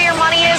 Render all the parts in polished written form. your money is?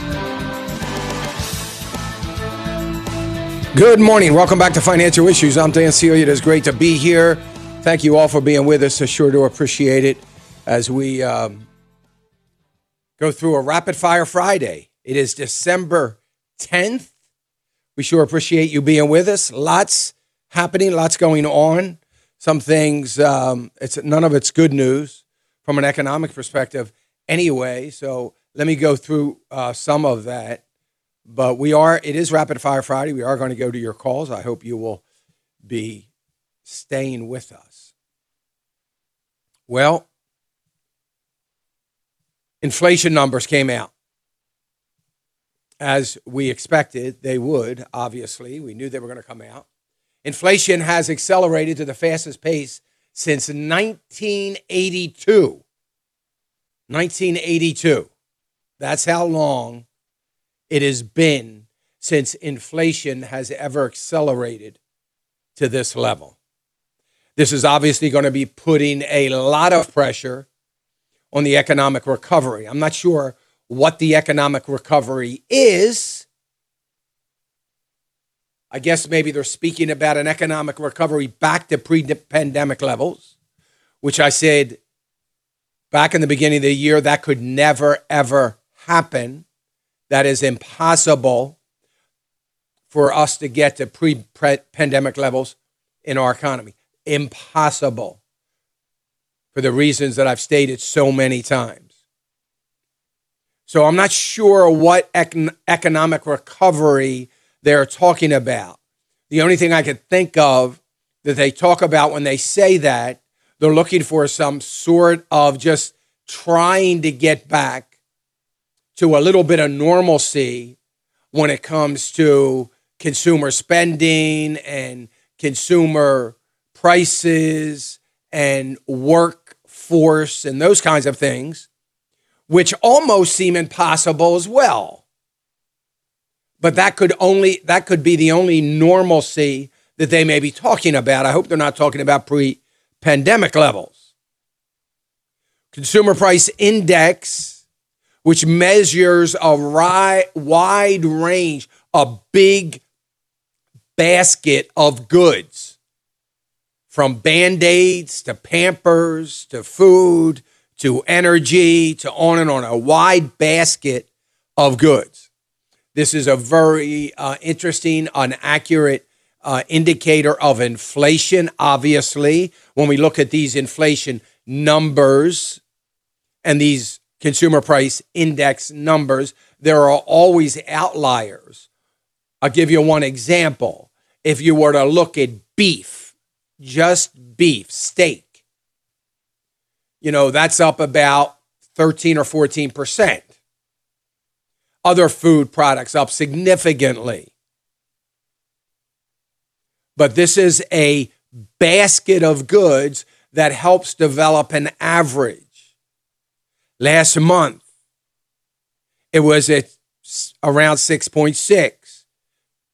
Good morning. Welcome back to Financial Issues. I'm Dan Celia. It is great to be here. Thank you all for being with us. I sure do appreciate it as we go through a Rapid Fire Friday. It is December 10th. We sure appreciate you being with us. Lots happening, lots going on. Some things, none of it's good news from an economic perspective anyway. So let me go through some of that. But it is Rapid Fire Friday. We are going to go to your calls. I hope you will be staying with us. Well, inflation numbers came out. As we expected, they would, obviously. We knew they were going to come out. Inflation has accelerated to the fastest pace since 1982. 1982. That's how long it has been since inflation has ever accelerated to this level. This is obviously going to be putting a lot of pressure on the economic recovery. I'm not sure what the economic recovery is. I guess maybe they're speaking about an economic recovery back to pre-pandemic levels, which I said back in the beginning of the year, that could never, ever happen. That is impossible for us to get to pre-pandemic levels in our economy. Impossible, for the reasons that I've stated so many times. So I'm not sure what economic recovery they're talking about. The only thing I could think of that they talk about when they say that, they're looking for some sort of just trying to get back to a little bit of normalcy when it comes to consumer spending and consumer prices and workforce and those kinds of things, which almost seem impossible as well. But that could be the only normalcy that they may be talking about. I hope they're not talking about pre-pandemic levels. Consumer Price Index, which measures a wide range, a big basket of goods, from Band-Aids to Pampers to food to energy to on and on, a wide basket of goods. This is a very interesting, accurate indicator of inflation, obviously. When we look at these inflation numbers and these consumer price index numbers, there are always outliers. I'll give you one example. If you were to look at beef, just beef, steak, that's up about 13 or 14%. Other food products up significantly. But this is a basket of goods that helps develop an average. Last month, it was at around 6.6.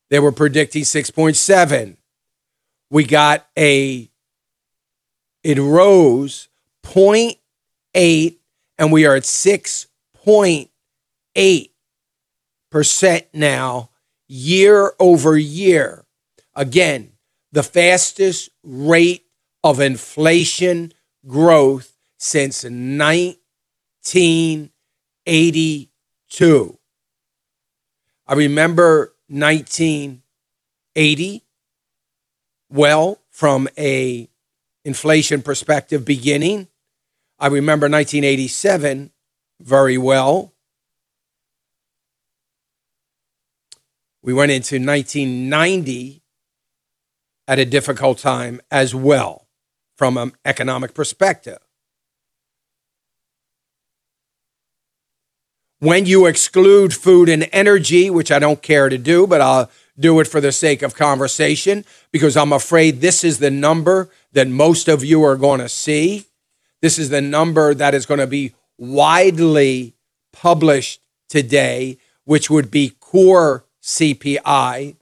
They were predicting 6.7. We got it rose 0.8, and we are at 6.8% now, year over year. Again, the fastest rate of inflation growth since 1982. I remember 1980 well from a inflation perspective beginning. I remember 1987 very well. We went into 1990 at a difficult time as well from an economic perspective. When you exclude food and energy, which I don't care to do, but I'll do it for the sake of conversation, because I'm afraid this is the number that most of you are going to see. This is the number that is going to be widely published today, which would be core CPI,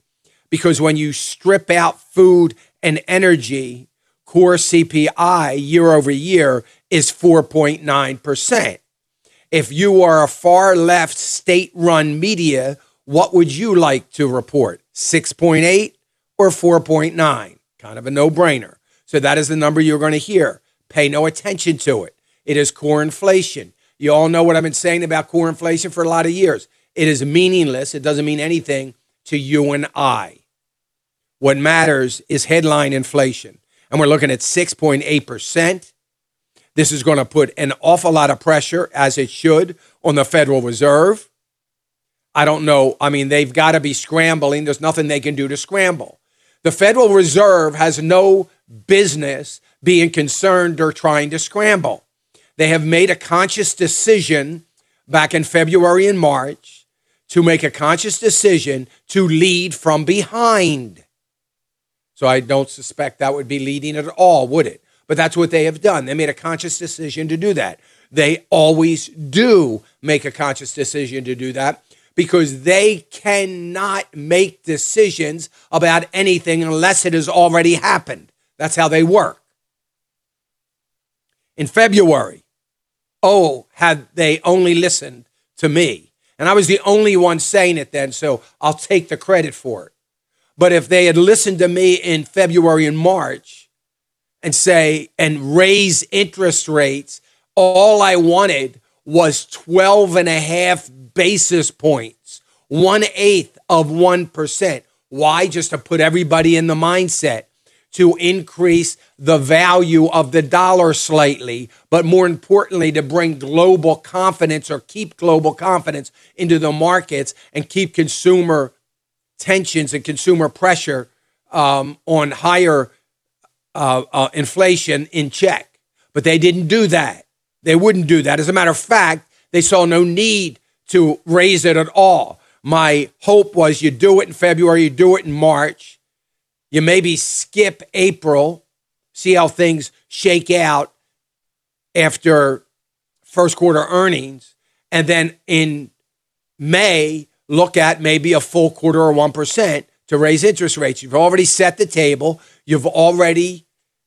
because when you strip out food and energy, core CPI year over year is 4.9%. If you are a far left state-run media, what would you like to report? 6.8 or 4.9? Kind of a no-brainer. So that is the number you're going to hear. Pay no attention to it. It is core inflation. You all know what I've been saying about core inflation for a lot of years. It is meaningless. It doesn't mean anything to you and I. What matters is headline inflation. And we're looking at 6.8%. This is going to put an awful lot of pressure, as it should, on the Federal Reserve. I don't know. I mean, they've got to be scrambling. There's nothing they can do to scramble. The Federal Reserve has no business being concerned or trying to scramble. They have made a conscious decision back in February and March to make a conscious decision to lead from behind. So I don't suspect that would be leading at all, would it? But that's what they have done. They made a conscious decision to do that. They always do make a conscious decision to do that because they cannot make decisions about anything unless it has already happened. That's how they work. In February, had they only listened to me. And I was the only one saying it then, so I'll take the credit for it. But if they had listened to me in February and March and raise interest rates, all I wanted was 12 and a half basis points, 1/8 of 1%. Why? Just to put everybody in the mindset to increase the value of the dollar slightly, but more importantly, to bring global confidence or keep global confidence into the markets and keep consumer tensions and consumer pressure on higher inflation in check. But they didn't do that. They wouldn't do that. As a matter of fact, they saw no need to raise it at all. My hope was you do it in February, you do it in March, you maybe skip April, see how things shake out after first quarter earnings, and then in May, look at maybe a full quarter or 1% to raise interest rates. You've already set the table. You've already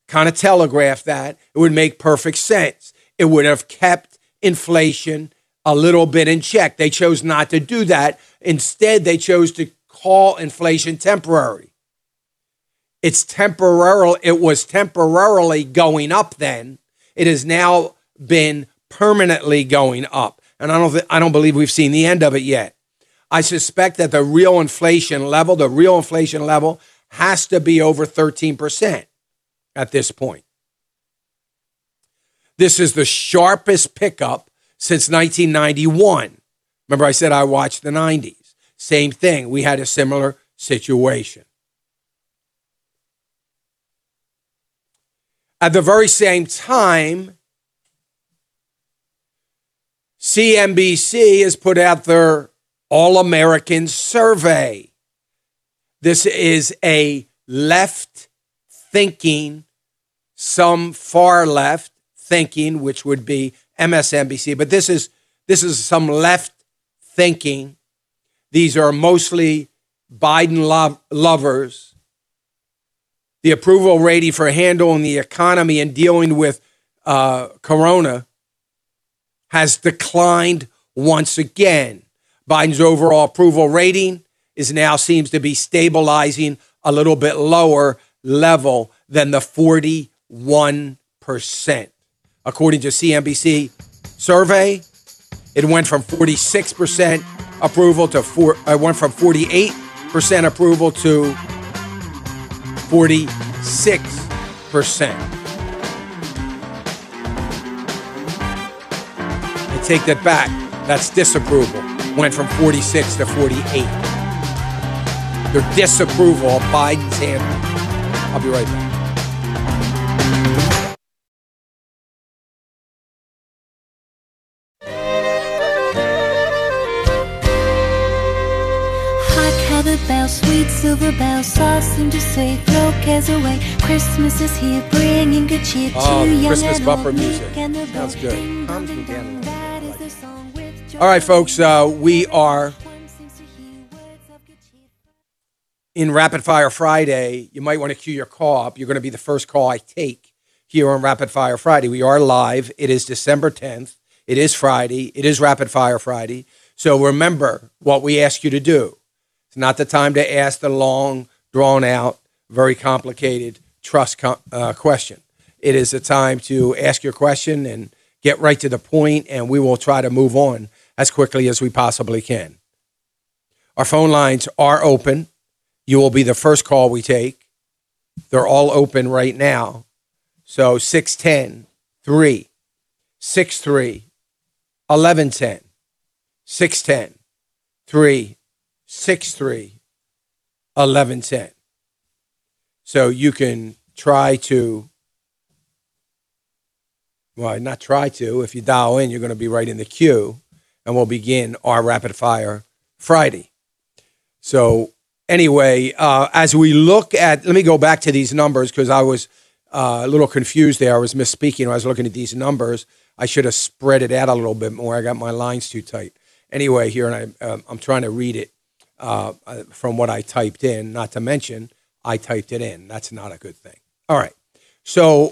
kind of telegraphed that. It would make perfect sense. It would have kept inflation a little bit in check. They chose not to do that. Instead, they chose to call inflation temporary. It's temporal. It was temporarily going up then. It has now been permanently going up. And I don't believe we've seen the end of it yet. I suspect that the real inflation level has to be over 13% at this point. This is the sharpest pickup since 1991. Remember I said I watched the 90s. Same thing. We had a similar situation. At the very same time, CNBC has put out their All-American survey. This is a left-thinking some far left thinking, which would be MSNBC, but this is some left thinking. These are mostly Biden lovers. The approval rating for handling the economy and dealing with corona has declined once again. Biden's overall approval rating is now seems to be stabilizing a little bit lower level than the 41%. According to CNBC survey, it went from 46% approval to went from 48% approval to 46%. I take that back. That's disapproval. Went from 46 to 48. Their disapproval of Biden's handling. I'll be right back. Silver bells, soft seem to sway, flow cares away. Christmas is here, bringing good cheer to young Christmas bumper music. Sounds good. All right, folks, we are in Rapid Fire Friday. You might want to queue your call up. You're going to be the first call I take here on Rapid Fire Friday. We are live. It is December 10th. It is Friday. It is Rapid Fire Friday. So remember what we ask you to do. It's not the time to ask the long, drawn-out, very complicated trust question. It is the time to ask your question and get right to the point, and we will try to move on as quickly as we possibly can. Our phone lines are open. You will be the first call we take. They're all open right now. So 610-363-1110, 610-363-1110. 6-3-11-10. So you can try to, well, not try to. If you dial in, you're going to be right in the queue, and we'll begin our Rapid Fire Friday. So anyway, as we look at, let me go back to these numbers because I was a little confused there. I was misspeaking when I was looking at these numbers. I should have spread it out a little bit more. I got my lines too tight. Anyway, here, and I'm trying to read it from what I typed in, not to mention I typed it in. That's not a good thing. All right. So,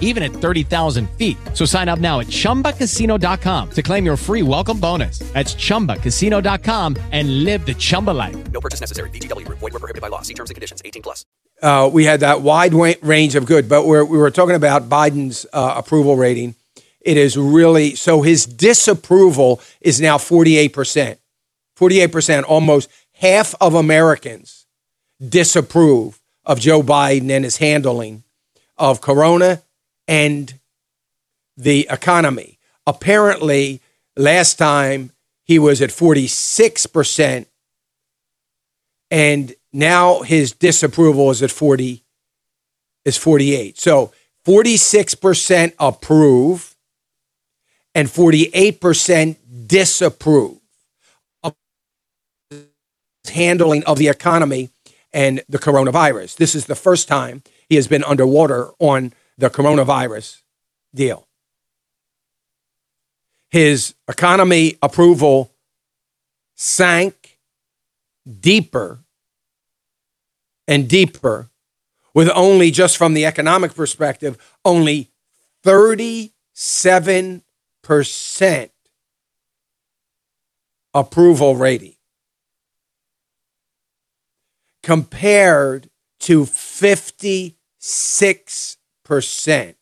even at 30,000 feet. So sign up now at ChumbaCasino.com to claim your free welcome bonus. That's ChumbaCasino.com and live the Chumba life. No purchase necessary. VGW. Void where prohibited by law. See terms and conditions. 18+. We had that wide range of good, but we were talking about Biden's approval rating. It is really, so his disapproval is now 48%. 48%, almost half of Americans disapprove of Joe Biden and his handling of corona and the economy. Apparently, last time he was at 46%, and now his disapproval is at 48. So 46% approve and 48% disapprove of handling of the economy and the coronavirus. This is the first time he has been underwater on the coronavirus deal. His economy approval sank deeper and deeper, with only, just from the economic perspective, only 37% approval rating compared to 56%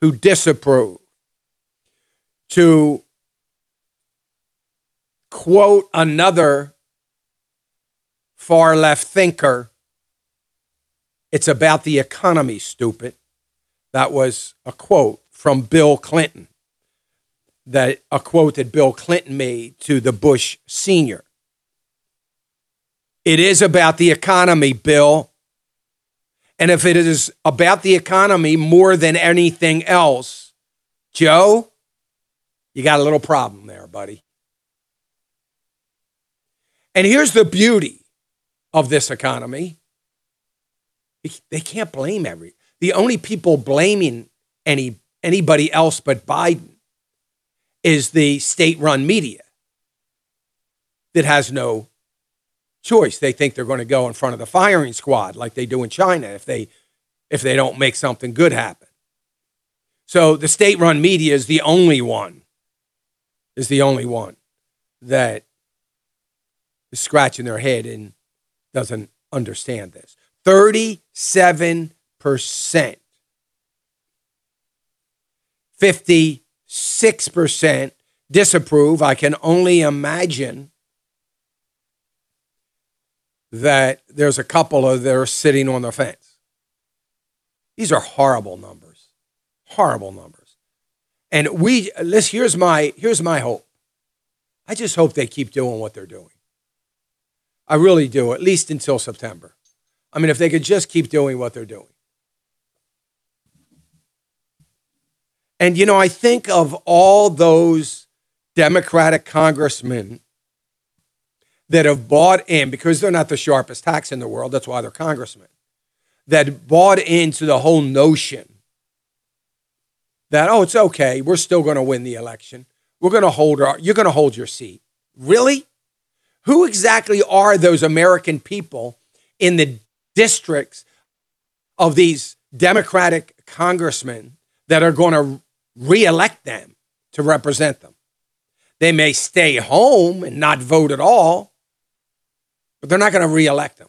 who disapprove. To quote another far left thinker, it's about the economy, stupid. That was a quote from Bill Clinton, a quote that Bill Clinton made to the Bush senior. It is about the economy, Bill. And if it is about the economy more than anything else, Joe, you got a little problem there, buddy. And here's the beauty of this economy. They can't blame the only people blaming anybody else but Biden is the state-run media that has no choice. They think they're going to go in front of the firing squad like they do in China if they don't make something good happen. So the state-run media is the only one that is scratching their head and doesn't understand this. 37%. 56% disapprove. I can only imagine that there's a couple of them sitting on the fence. These are horrible numbers. Horrible numbers. And here's my hope. I just hope they keep doing what they're doing. I really do, at least until September. I mean, if they could just keep doing what they're doing. And, you know, I think of all those Democratic congressmen that have bought in, because they're not the sharpest hacks in the world, that's why they're congressmen, that bought into the whole notion that, oh, it's okay, we're still going to win the election. You're going to hold your seat. Really? Who exactly are those American people in the districts of these Democratic congressmen that are going to reelect them to represent them? They may stay home and not vote at all, but they're not going to reelect them.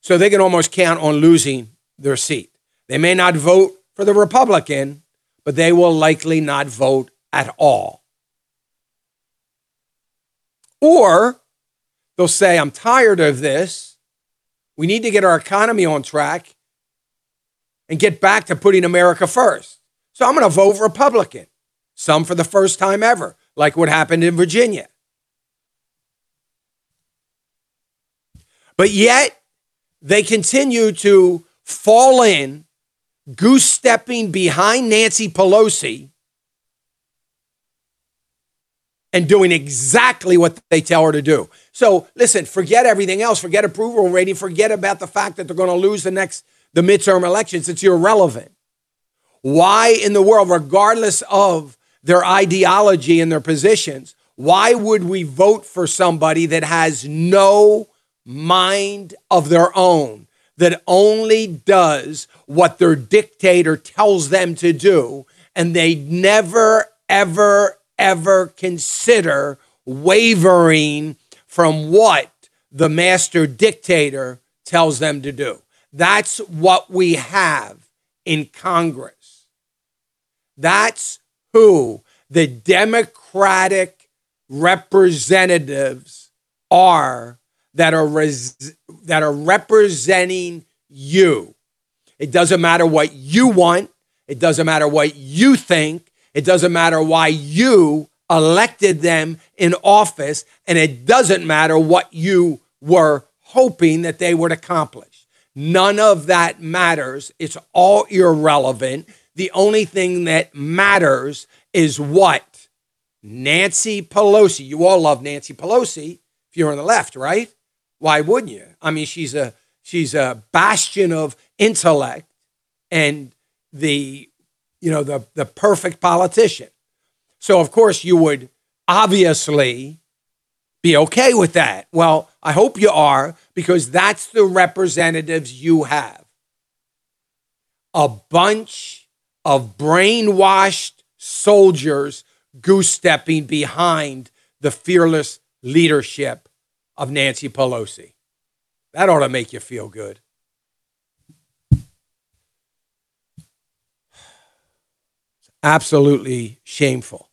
So they can almost count on losing their seat. They may not vote for the Republican, but they will likely not vote at all. Or they'll say, I'm tired of this. We need to get our economy on track and get back to putting America first. So I'm going to vote Republican, some for the first time ever, like what happened in Virginia. But yet, they continue to fall in, goose-stepping behind Nancy Pelosi and doing exactly what they tell her to do. So, listen, forget everything else. Forget approval rating. Forget about the fact that they're going to lose the midterm elections. It's irrelevant. Why in the world, regardless of their ideology and their positions, why would we vote for somebody that has no mind of their own, that only does what their dictator tells them to do, and they never, ever, ever consider wavering from what the master dictator tells them to do? That's what we have in Congress. That's who the Democratic representatives are that are representing you. It doesn't matter what you want. It doesn't matter what you think. It doesn't matter why you elected them in office. And it doesn't matter what you were hoping that they would accomplish. None of that matters. It's all irrelevant. The only thing that matters is what Nancy Pelosi, you all love Nancy Pelosi if you're on the left, right? Why wouldn't you? I mean, she's a bastion of intellect and the perfect politician. So of course you would obviously be okay with that. Well, I hope you are, because that's the representatives you have. A bunch of brainwashed soldiers goose-stepping behind the fearless leadership of Nancy Pelosi. That ought to make you feel good. It's absolutely shameful.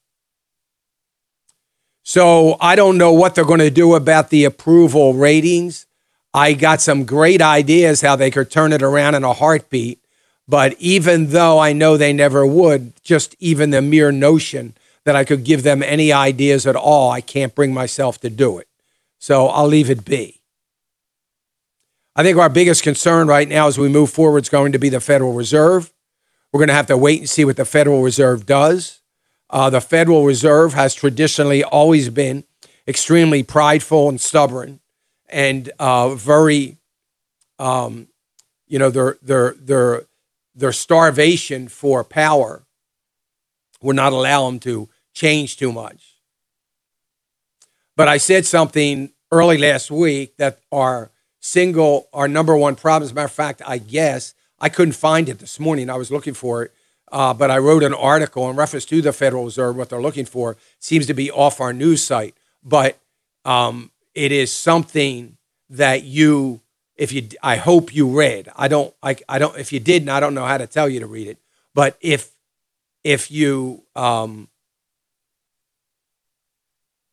So I don't know what they're going to do about the approval ratings. I got some great ideas how they could turn it around in a heartbeat. But even though I know they never would, just even the mere notion that I could give them any ideas at all, I can't bring myself to do it. So I'll leave it be. I think our biggest concern right now as we move forward is going to be the Federal Reserve. We're going to have to wait and see what the Federal Reserve does. The Federal Reserve has traditionally always been extremely prideful and stubborn and their starvation for power would not allow them to change too much. But I said something early last week that our number one problem, as a matter of fact, I guess, I couldn't find it this morning. I was looking for it, but I wrote an article in reference to the Federal Reserve, what they're looking for. It seems to be off our news site, but it is something that I hope you read. If you didn't, I don't know how to tell you to read it. But if you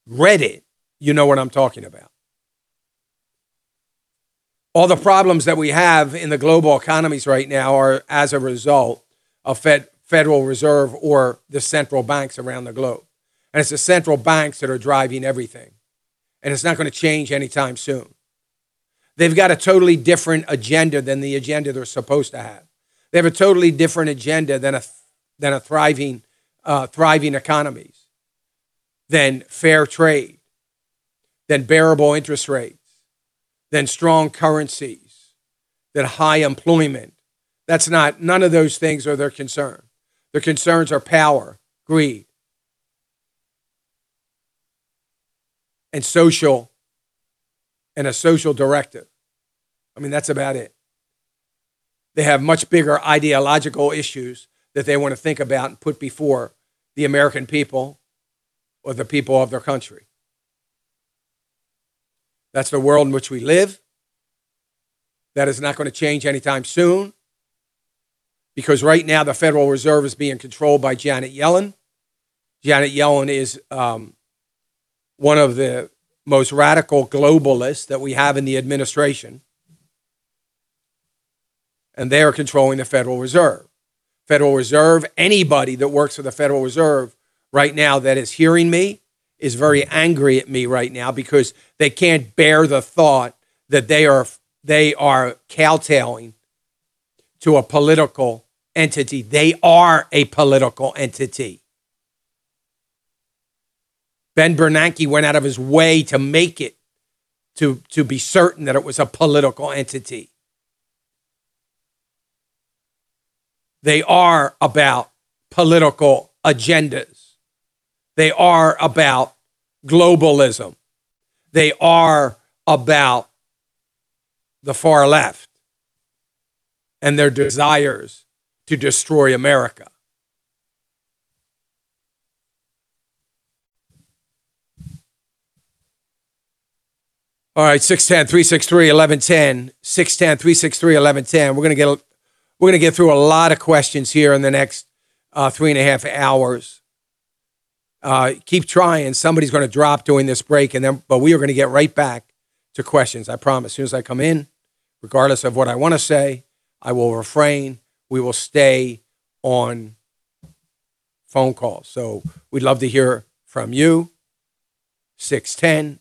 read it, you know what I'm talking about. All the problems that we have in the global economies right now are as a result of Federal Reserve or the central banks around the globe. And it's the central banks that are driving everything. And it's not going to change anytime soon. They've got a totally different agenda than the agenda they're supposed to have. They have a totally different agenda than a thriving economies, than fair trade, than bearable interest rates, than strong currencies, than high employment. None of those things are their concern. Their concerns are power, greed, and a social directive. I mean, that's about it. They have much bigger ideological issues that they want to think about and put before the American people or the people of their country. That's the world in which we live. That is not going to change anytime soon, because right now the Federal Reserve is being controlled by Janet Yellen. Janet Yellen is one of the most radical globalists that we have in the administration. And they are controlling the Federal Reserve. Federal Reserve, anybody that works for the Federal Reserve right now that is hearing me is very angry at me right now, because they can't bear the thought that they are kowtowing to a political entity. They are a political entity. Ben Bernanke went out of his way to make it, to be certain that it was a political entity. They are about political agendas. They are about globalism. They are about the far left and their desires to destroy America. All right, 610-363-1110, 610-363-1110. We're going to get through a lot of questions here in the next 3.5 hours. Keep trying. Somebody's going to drop during this break, but we are going to get right back to questions. I promise. As soon as I come in, regardless of what I want to say, I will refrain. We will stay on phone calls. So we'd love to hear from you. 610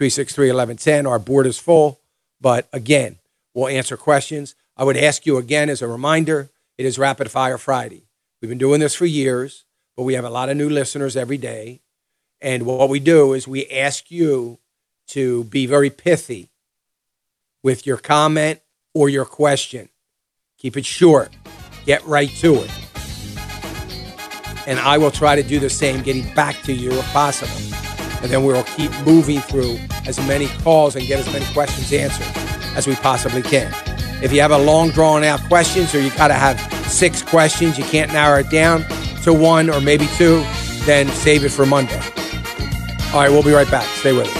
363-1110. Our board is full, but again, we'll answer questions. I would ask you again, as a reminder, it is Rapid Fire Friday. We've been doing this for years, but we have a lot of new listeners every day. And what we do is we ask you to be very pithy with your comment or your question. Keep it short. Get right to it. And I will try to do the same, getting back to you if possible. And then we will keep moving through as many calls and get as many questions answered as we possibly can. If you have a long, drawn-out questions, or you got to have 6 questions, you can't narrow it down to 1 or maybe 2, then save it for Monday. All right, we'll be right back. Stay with us.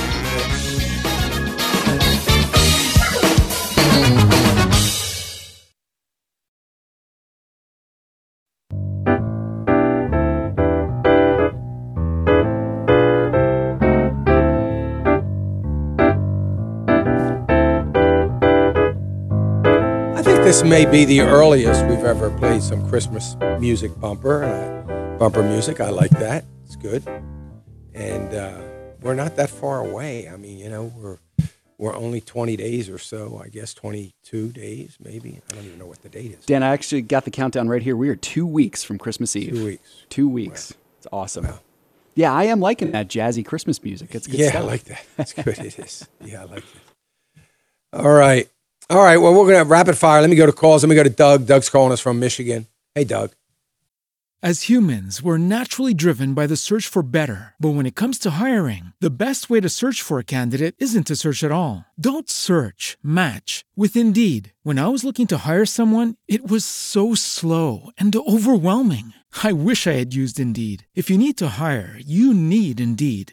This may be the earliest we've ever played some Christmas music bumper. Bumper music, I like that. It's good. And we're not that far away. I mean, you know, we're only 20 days or so, I guess 22 days maybe. I don't even know what the date is. Dan, I actually got the countdown right here. We are 2 weeks from Christmas Eve. 2 weeks. 2 weeks. Wow. It's awesome. Wow. Yeah, I am liking that jazzy Christmas music. It's good stuff. I like that. It's good. It is. Yeah, I like it. All right. Well, we're going to have rapid fire. Let me go to calls. Let me go to Doug. Doug's calling us from Michigan. Hey, Doug. As humans, we're naturally driven by the search for better. But when it comes to hiring, the best way to search for a candidate isn't to search at all. Don't search, match with Indeed. When I was looking to hire someone, it was so slow and overwhelming. I wish I had used Indeed. If you need to hire, you need Indeed.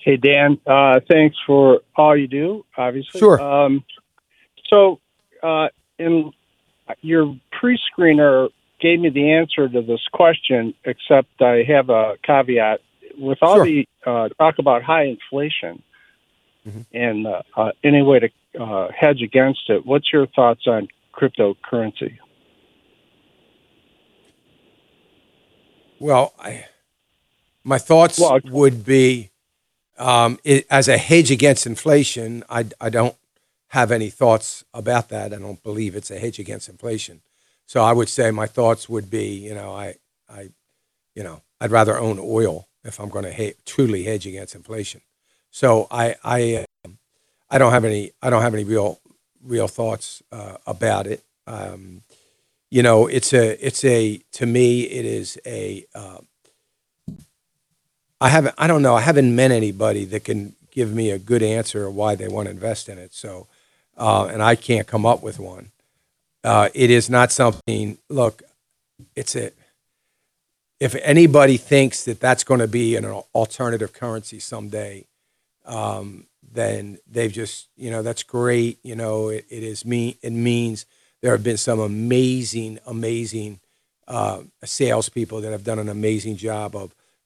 Hey, Dan, thanks for all you do, obviously. Sure. So in your pre-screener gave me the answer to this question, except I have a caveat. With all the talk about high inflation and any way to hedge against it, what's your thoughts on cryptocurrency? Well, my thoughts would be, as a hedge against inflation, I don't have any thoughts about that. I don't believe it's a hedge against inflation. So I would say my thoughts would be, I'd rather own oil if I'm going to truly hedge against inflation. So I don't have any real thoughts about it. I haven't met anybody that can give me a good answer of why they want to invest in it. So, and I can't come up with one. It is not something, if anybody thinks that that's going to be an alternative currency someday, then they've just, that's great. It means there have been some amazing salespeople that have done an amazing job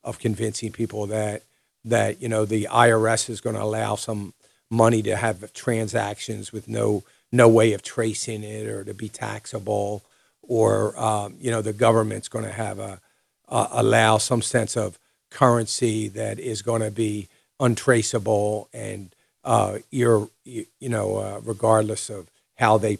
of convincing people that the IRS is going to allow some money to have transactions with no way of tracing it or to be taxable, or the government's going to have allow some sense of currency that is going to be untraceable and regardless of how they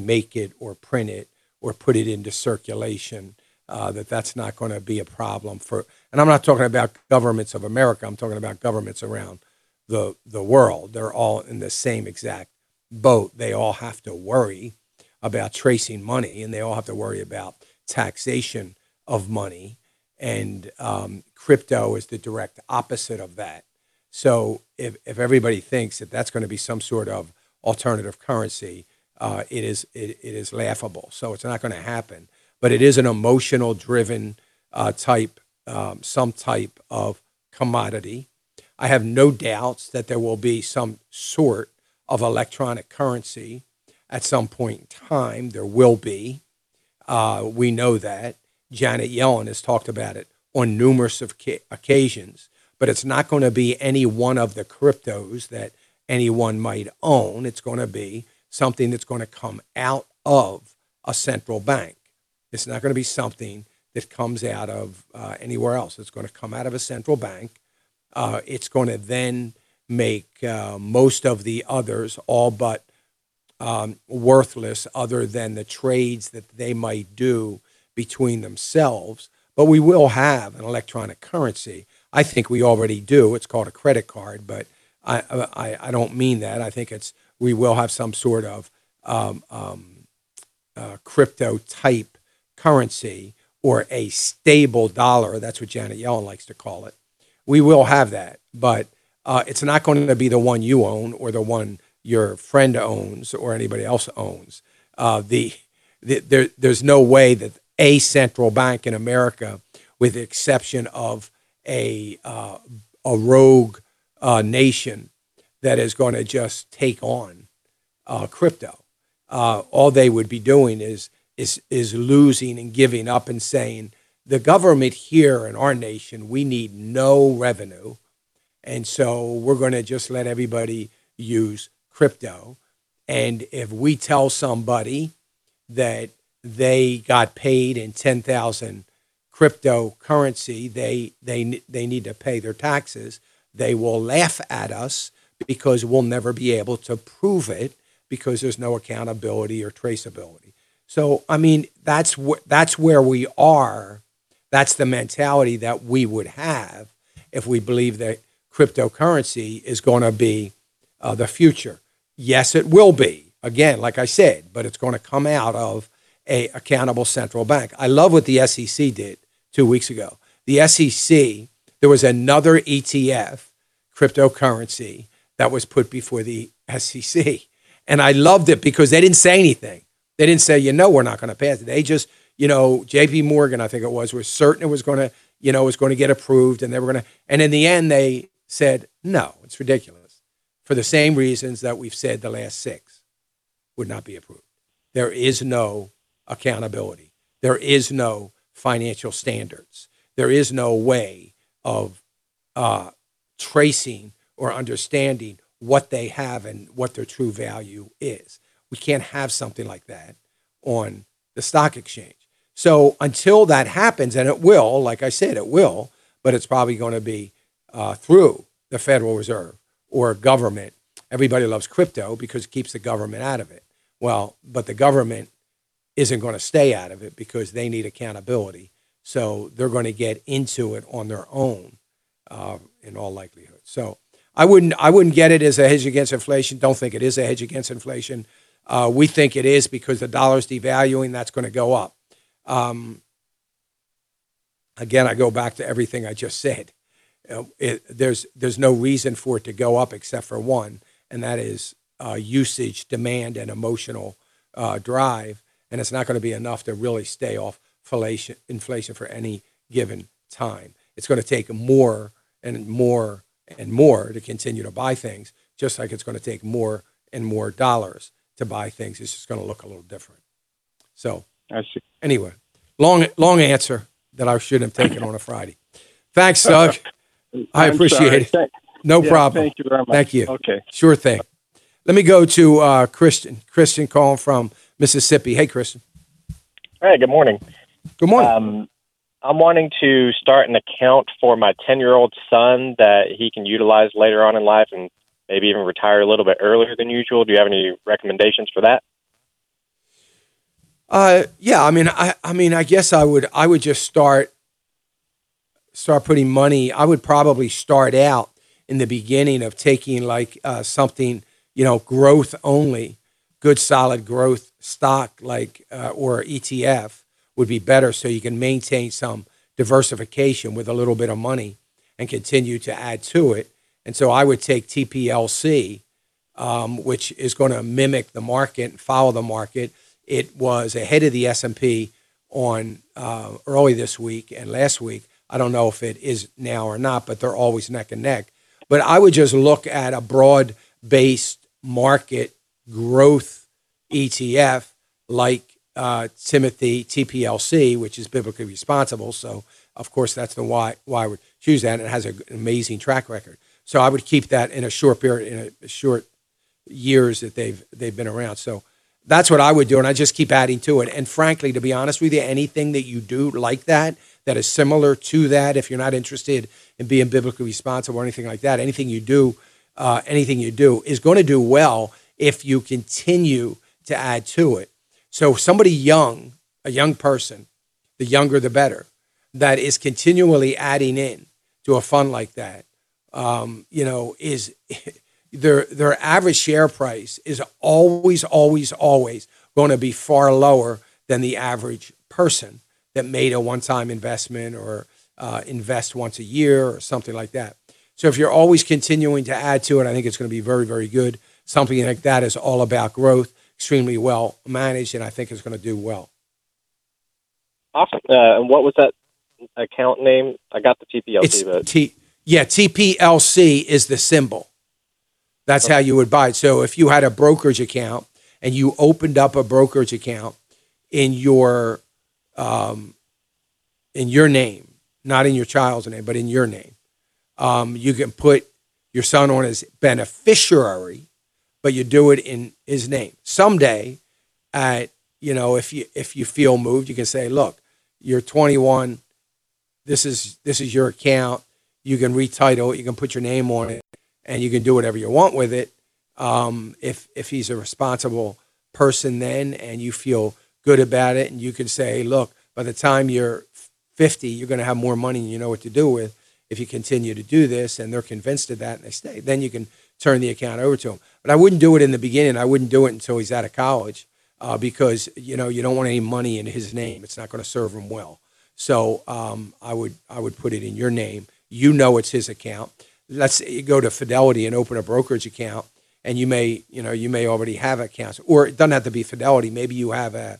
make it or print it or put it into circulation, that's not going to be a problem for. And I'm not talking about governments of America. I'm talking about governments around the world. They're all in the same exact boat. They all have to worry about tracing money, and they all have to worry about taxation of money. And crypto is the direct opposite of that. So if everybody thinks that that's going to be some sort of alternative currency, it is laughable. So it's not going to happen. But it is an emotional-driven type of commodity. I have no doubts that there will be some sort of electronic currency at some point in time. There will be. We know that. Janet Yellen has talked about it on numerous occasions, but it's not going to be any one of the cryptos that anyone might own. It's going to be something that's going to come out of a central bank. It's not going to be something that comes out of anywhere else. It's going to come out of a central bank. It's going to then make most of the others all but worthless, other than the trades that they might do between themselves. But we will have an electronic currency. I think we already do. It's called a credit card, but I don't mean that. I think it's we will have some sort of crypto type currency, or a stable dollar. That's what Janet Yellen likes to call it. We will have that, but it's not going to be the one you own or the one your friend owns or anybody else owns. There's no way that a central bank in America, with the exception of a rogue nation, that is going to just take on crypto. All they would be doing is losing and giving up and saying, the government here in our nation, we need no revenue, and so we're going to just let everybody use crypto. And if we tell somebody that they got paid in 10,000 cryptocurrency, they need to pay their taxes, they will laugh at us because we'll never be able to prove it because there's no accountability or traceability. So, I mean, that's where we are. That's the mentality that we would have if we believe that cryptocurrency is going to be the future. Yes, it will be. Again, like I said, but it's going to come out of a accountable central bank. I love what the SEC did 2 weeks ago. The SEC, there was another ETF, cryptocurrency, that was put before the SEC. And I loved it because they didn't say anything. They didn't say, you know, we're not going to pass it. They just, you know, JP Morgan, I think it was certain it was going to, you know, it was going to get approved, and they were going to. And in the end, they said, no, it's ridiculous, for the same reasons that we've said the last six would not be approved. There is no accountability. There is no financial standards. There is no way of tracing or understanding what they have and what their true value is. We can't have something like that on the stock exchange. So until that happens, and it will, like I said, it will, but it's probably going to be through the Federal Reserve or government. Everybody loves crypto because it keeps the government out of it. Well, but the government isn't going to stay out of it because they need accountability. So they're going to get into it on their own in all likelihood. So I wouldn't get it as a hedge against inflation. Don't think it is a hedge against inflation. We think it is because the dollar's devaluing. That's going to go up. Again, I go back to everything I just said. There's no reason for it to go up except for one, and that is usage, demand, and emotional drive. And it's not going to be enough to really stay off inflation for any given time. It's going to take more and more and more to continue to buy things, just like it's going to take more and more dollars to buy things. It's just going to look a little different. So anyway, long answer that I shouldn't have taken on a Friday. Thanks, Doug. I appreciate it. No problem. Thank you very much. Thank you. Okay. Sure thing. Let me go to Christian. Christian calling from Mississippi. Hey, Christian. Hey, good morning. Good morning. I'm wanting to start an account for my 10-year-old son that he can utilize later on in life and maybe even retire a little bit earlier than usual. Do you have any recommendations for that? Yeah, I mean, I guess I would just start putting money. I would probably start out in the beginning of taking like something, you know, growth only, good solid growth stock like or ETF would be better, so you can maintain some diversification with a little bit of money and continue to add to it. And so I would take TPLC, which is going to mimic the market and follow the market. It was ahead of the S&P on early this week and last week. I don't know if it is now or not, but they're always neck and neck. But I would just look at a broad-based market growth ETF like Timothy, TPLC, which is biblically responsible. So, of course, that's the why I would choose that. And it has an amazing track record. So I would keep that in a short period, in a short years that they've been around. So that's what I would do, and I just keep adding to it. And frankly, to be honest with you, anything that you do like that, that is similar to that, if you're not interested in being biblically responsible or anything like that, anything you do is going to do well if you continue to add to it. So somebody young, a young person, the younger the better, that is continually adding in to a fund like that, is their average share price is always going to be far lower than the average person that made a one-time investment or invest once a year or something like that. So if you're always continuing to add to it, I think it's going to be very, very good. Something like that is all about growth, extremely well managed, and I think it's going to do well. Awesome. And what was that account name? I got the TPLC. TPLC is the symbol. That's okay. How you would buy it. So if you had a brokerage account and you opened up a brokerage account in your name, not in your child's name, but in your name, you can put your son on as beneficiary, but you do it in his name. Someday, if you feel moved, you can say, "Look, you're 21. This is your account. You can retitle it. You can put your name on it, and you can do whatever you want with it." If he's a responsible person, then, and you feel good about it, and you can say, "Look, by the time you're 50, you're going to have more money and you know what to do with if you continue to do this," and they're convinced of that and they stay. Then you can turn the account over to him. But I wouldn't do it in the beginning. I wouldn't do it until he's out of college because, you don't want any money in his name. It's not going to serve him well. So I would put it in your name. It's his account. Let's say you go to Fidelity and open a brokerage account, and you may already have accounts. Or it doesn't have to be Fidelity. Maybe you have an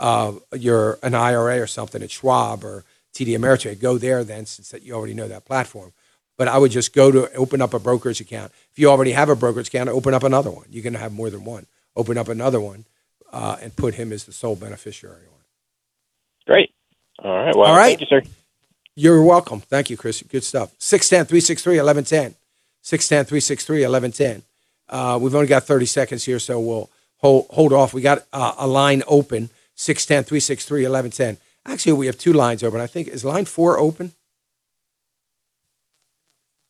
IRA or something at Schwab or TD Ameritrade. Go there then, since that you already know that platform. But I would just go to open up a brokerage account. If you already have a brokerage account, open up another one. You can have more than one. Open up another one and put him as the sole beneficiary on it. Great. All right. Well, all right. Thank you, sir. You're welcome. Thank you, Chris. Good stuff. 610-363-1110. 610-363-1110. We've only got 30 seconds here, so we'll hold off. We got a line open, 610-363-1110. Actually, we have two lines open. I think, is line 4 open?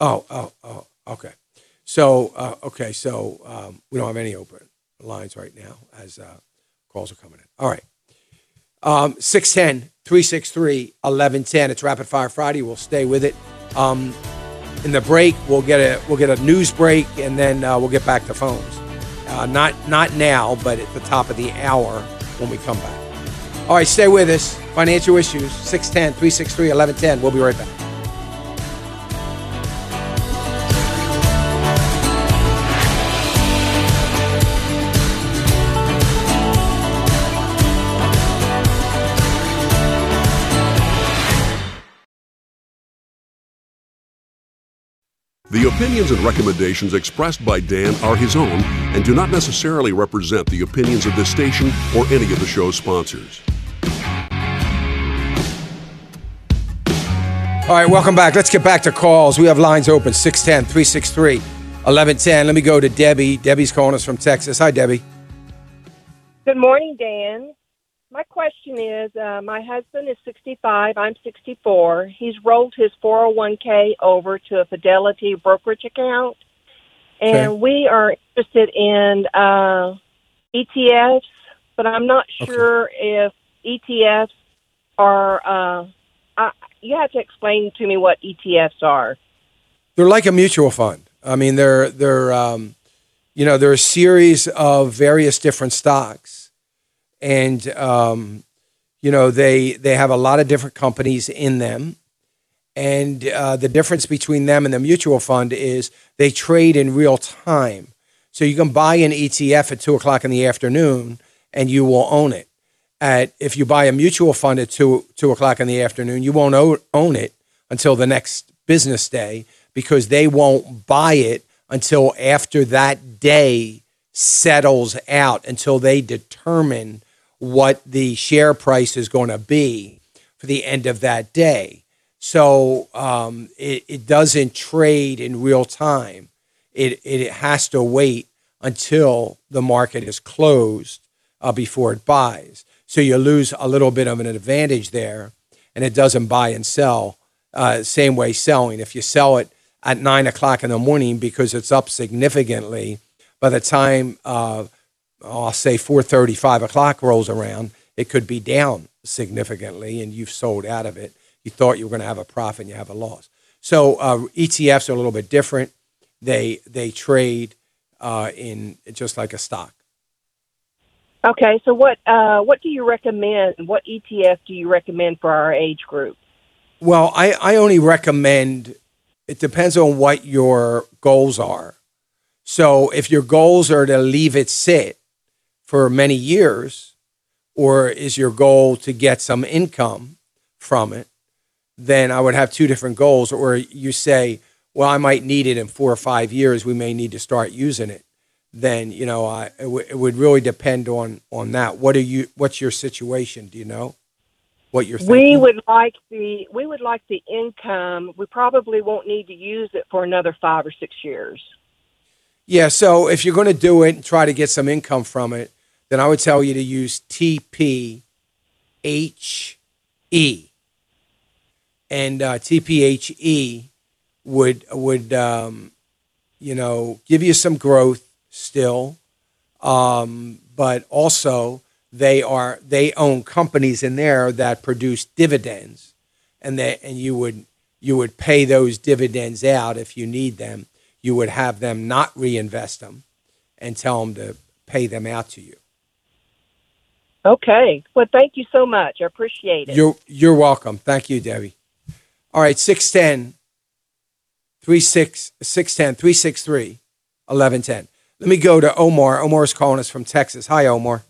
Oh, okay. So, we don't have any open lines right now as calls are coming in. All right. 610-363-1110. It's Rapid Fire Friday. We'll stay with it. In the break, we'll get a news break, and then we'll get back to phones. Not now, but at the top of the hour when we come back. All right, stay with us. Financial Issues, 610-363-1110. We'll be right back. The opinions and recommendations expressed by Dan are his own and do not necessarily represent the opinions of this station or any of the show's sponsors. All right, welcome back. Let's get back to calls. We have lines open, 610-363-1110. Let me go to Debbie. Debbie's calling us from Texas. Hi, Debbie. Good morning, Dan. My question is, my husband is 65, I'm 64. He's rolled his 401k over to a Fidelity brokerage account, and we are interested in ETFs, but I'm not sure if ETFs are you have to explain to me what ETFs are. They're like a mutual fund. I mean, they're you know, there are a series of various different stocks, and you know, they have a lot of different companies in them, and the difference between them and the mutual fund is they trade in real time. So you can buy an ETF at 2 o'clock in the afternoon, and you will own it. If you buy a mutual fund at two o'clock in the afternoon, you won't own it until the next business day, because they won't buy it until after that day settles out, until they determine what the share price is going to be for the end of that day. So it doesn't trade in real time. It has to wait until the market is closed before it buys. So you lose a little bit of an advantage there, and it doesn't buy and sell same way selling. If you sell it at 9 o'clock in the morning because it's up significantly, by the time I'll say 4:30, 5 o'clock rolls around, it could be down significantly, and you've sold out of it. You thought you were going to have a profit, and you have a loss. So ETFs are a little bit different. They trade in just like a stock. Okay, so what do you recommend? What ETF do you recommend for our age group? Well, I only recommend. It depends on what your goals are. So if your goals are to leave it sit for many years, or is your goal to get some income from it, then I would have two different goals. Or you say, well, I might need it in 4 or 5 years. We may need to start using it. Then, you know, it would really depend on that. What's your situation? Do you know what you're thinking? We would like the income. We probably won't need to use it for another 5 or 6 years. Yeah. So if you're going to do it and try to get some income from it, then I would tell you to use TPHE, and TPHE would you know, give you some growth still, but also they own companies in there that produce dividends, and you would pay those dividends out if you need them. You would have them not reinvest them, and tell them to pay them out to you. Okay. Well, thank you so much. I appreciate it. You're welcome. Thank you, Debbie. All right, 610-363-1110. Let me go to Omar. Omar's calling us from Texas. Hi, Omar.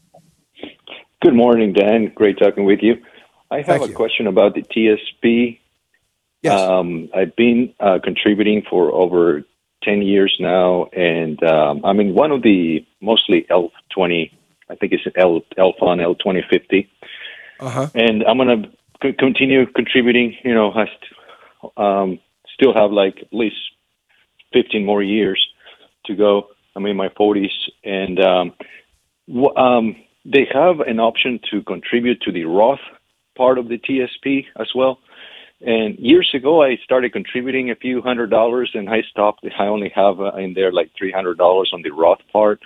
Good morning, Dan. Great talking with you. I have a question about the TSP. Yes. I've been contributing for over 10 years now, and I'm in one of the mostly L20, I think it's L fund, L2050. Uh-huh. And I'm going to continue contributing. You know, I still have like at least 15 more years to go. I'm in my 40s, and they have an option to contribute to the Roth part of the TSP as well. And years ago, I started contributing a few $100, and I stopped. I only have in there like $300 on the Roth part.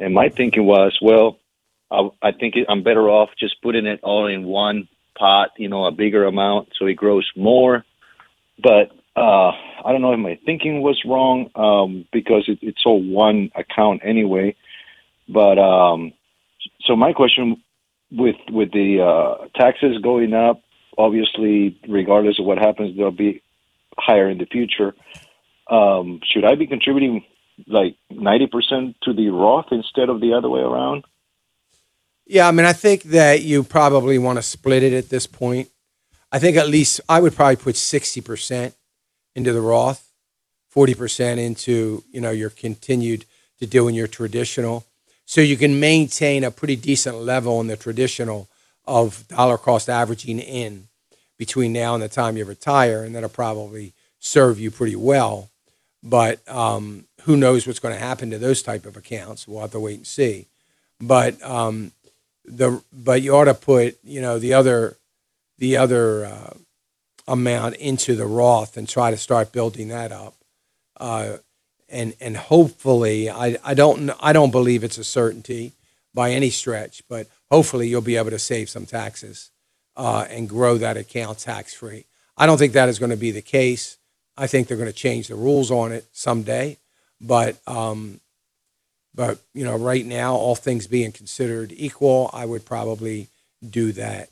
And my thinking was, well, I think I'm better off just putting it all in one pot, you know, a bigger amount, so it grows more. But I don't know if my thinking was wrong, because it's all one account anyway. But so my question, with the taxes going up, obviously, regardless of what happens, they'll be higher in the future. Should I be contributing like 90% to the Roth instead of the other way around? Yeah, I mean, I think that you probably want to split it at this point. I think at least I would probably put 60% into the Roth, 40% into, you know, your continued to doing your traditional. So you can maintain a pretty decent level in the traditional of dollar cost averaging in between now and the time you retire, and that'll probably serve you pretty well. But who knows what's going to happen to those type of accounts? We'll have to wait and see. But you ought to put, you know, the other amount into the Roth and try to start building that up. And hopefully, I don't believe it's a certainty by any stretch, but hopefully you'll be able to save some taxes and grow that account tax-free. I don't think that is going to be the case. I think they're going to change the rules on it someday, but But, you know, right now, all things being considered equal, I would probably do that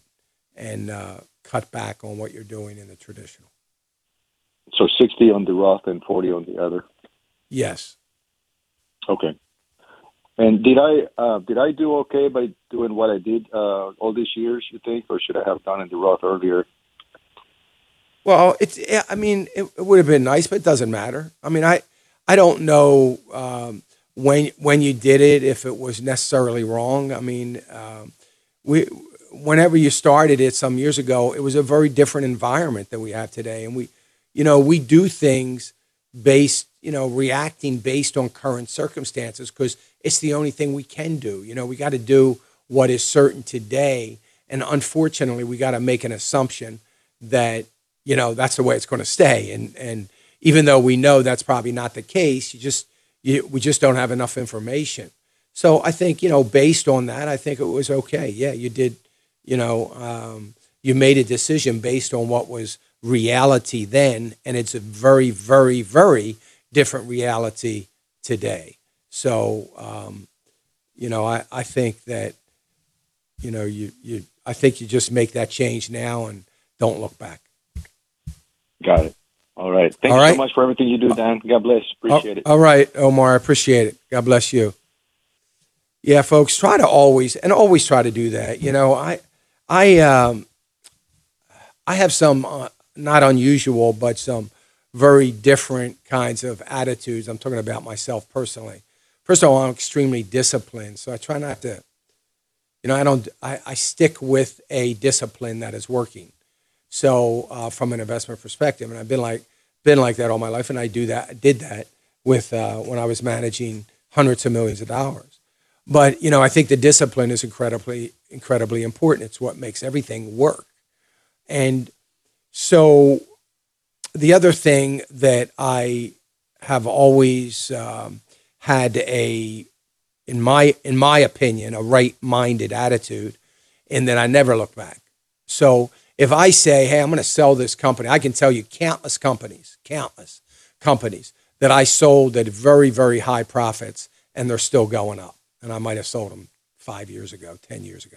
and cut back on what you're doing in the traditional. So 60 on the Roth and 40 on the other? Yes. Okay. And did I do okay by doing what I did all these years, you think, or should I have done in the Roth earlier? Well, it would have been nice, but it doesn't matter. I mean, I don't know when you did it, if it was necessarily wrong. I mean, whenever you started it some years ago, it was a very different environment than we have today. And we do things reacting based on current circumstances because it's the only thing we can do. You know, we got to do what is certain today. And unfortunately, we got to make an assumption that, you know, that's the way it's going to stay. And even though we know that's probably not the case, we just don't have enough information. So I think, you know, based on that, I think it was okay. Yeah, you did, you know, you made a decision based on what was reality then, and it's a very, very, very different reality today. So, you know, I think that, you know, I think you just make that change now and don't look back. Got it. All right. Thank you so much for everything you do, Dan. God bless. Appreciate it. All right, Omar. I appreciate it. God bless you. Yeah, folks, try to always try to do that. You know, I have some not unusual, but some very different kinds of attitudes. I'm talking about myself personally. First of all, I'm extremely disciplined, so I try not to. You know, I stick with a discipline that is working. So from an investment perspective, and I've been like that all my life, and I did that with when I was managing hundreds of millions of dollars. But you know, I think the discipline is incredibly important. It's what makes everything work. And so the other thing that I have always had in my opinion, a right-minded attitude, and that I never look back. So if I say, hey, I'm going to sell this company, I can tell you countless companies that I sold at very, very high profits, and they're still going up. And I might have sold them 5 years ago, 10 years ago.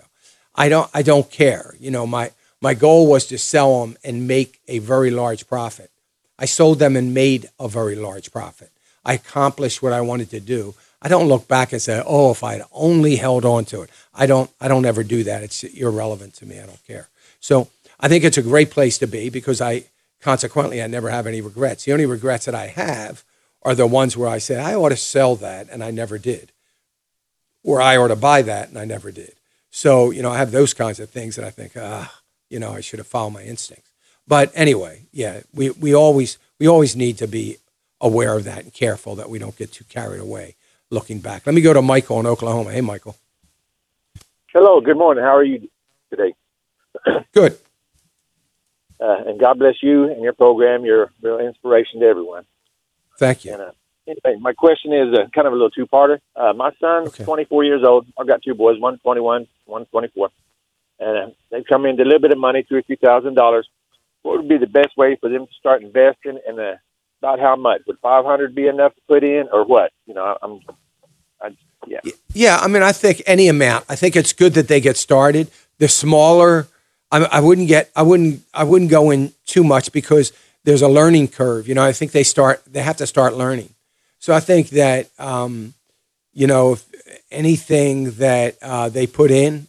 I don't care. You know, my goal was to sell them and make a very large profit. I sold them and made a very large profit. I accomplished what I wanted to do. I don't look back and say, oh, if I had only held on to it. I don't ever do that. It's irrelevant to me. I don't care. So I think it's a great place to be because consequently, I never have any regrets. The only regrets that I have are the ones where I said, I ought to sell that, and I never did. Or I ought to buy that, and I never did. So, you know, I have those kinds of things that I think, you know, I should have followed my instincts. But anyway, yeah, we always need to be aware of that and careful that we don't get too carried away looking back. Let me go to Michael in Oklahoma. Hey, Michael. Hello, good morning. How are you today? Good. And God bless you and your program. You're a real inspiration to everyone. Thank you. And, anyway, my question is kind of a little two-parter. My son's 24 years old. I've got two boys, one 21, one 24. And they've come into a little bit of money, $2,000 or $3,000. What would be the best way for them to start investing, and about how much? Would $500 be enough to put in, or what? You know, yeah. Yeah, I mean, I think any amount. I think it's good that they get started. The smaller... I wouldn't go in too much because there's a learning curve. You know, I think they have to start learning. So I think that, you know, if anything that they put in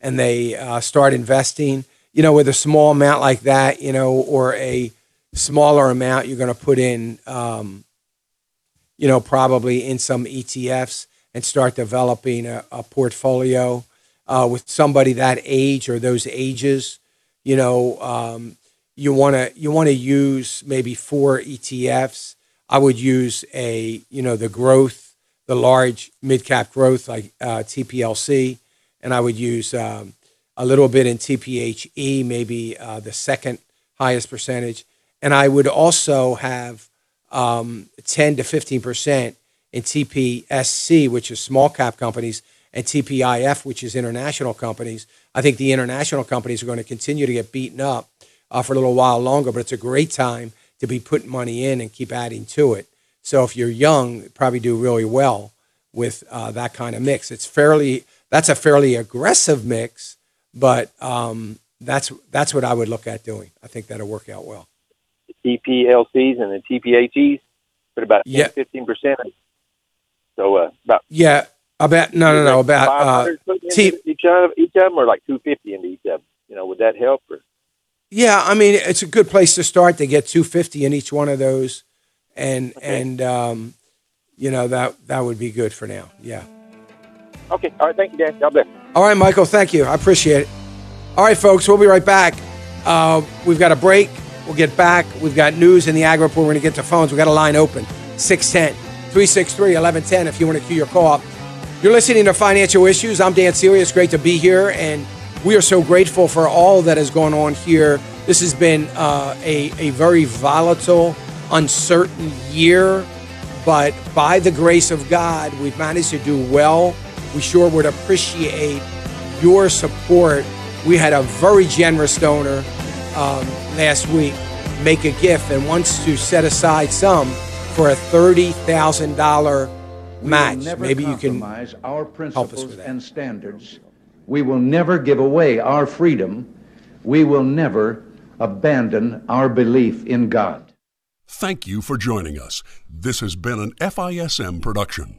and they start investing, you know, with a small amount like that, you know, or a smaller amount, you're going to put in, you know, probably in some ETFs and start developing a portfolio. With somebody that age or those ages, you know, you want to use maybe 4 ETFs. I would use the growth, the large mid-cap growth like TPLC, and I would use a little bit in TPHE, maybe the second highest percentage. And I would also have 10 to 15% in TPSC, which is small cap companies, and TPIF, which is international companies. I think the international companies are going to continue to get beaten up for a little while longer, but it's a great time to be putting money in and keep adding to it. So if you're young, probably do really well with that kind of mix. It's fairly, that's a fairly aggressive mix, but that's what I would look at doing. I think that'll work out well. The TPLCs and the TPHEs, but about 10-15%. So about about each of them or like 250 into each of them. You know, would that help? Or? Yeah, I mean, it's a good place to start to get 250 in each one of those, and okay. And you know, that would be good for now. Yeah. Okay. All right. Thank you, Dan. God bless. All right, Michael. Thank you. I appreciate it. All right, folks. We'll be right back. We've got a break. We'll get back. We've got news in the Ag Report. We're going to get to phones. We've got a line open. 610-363-1110 if you want to queue your call up. You're listening to Financial Issues. I'm Dan Celia. It's great to be here, and we are so grateful for all that has gone on here. This has been a very volatile, uncertain year, but by the grace of God, we've managed to do well. We sure would appreciate your support. We had a very generous donor last week make a gift and wants to set aside some for a $30,000 match. Maybe you can our help us with that. And standards. We will never give away our freedom. We will never abandon our belief in God. Thank you for joining us. This has been an FISM production.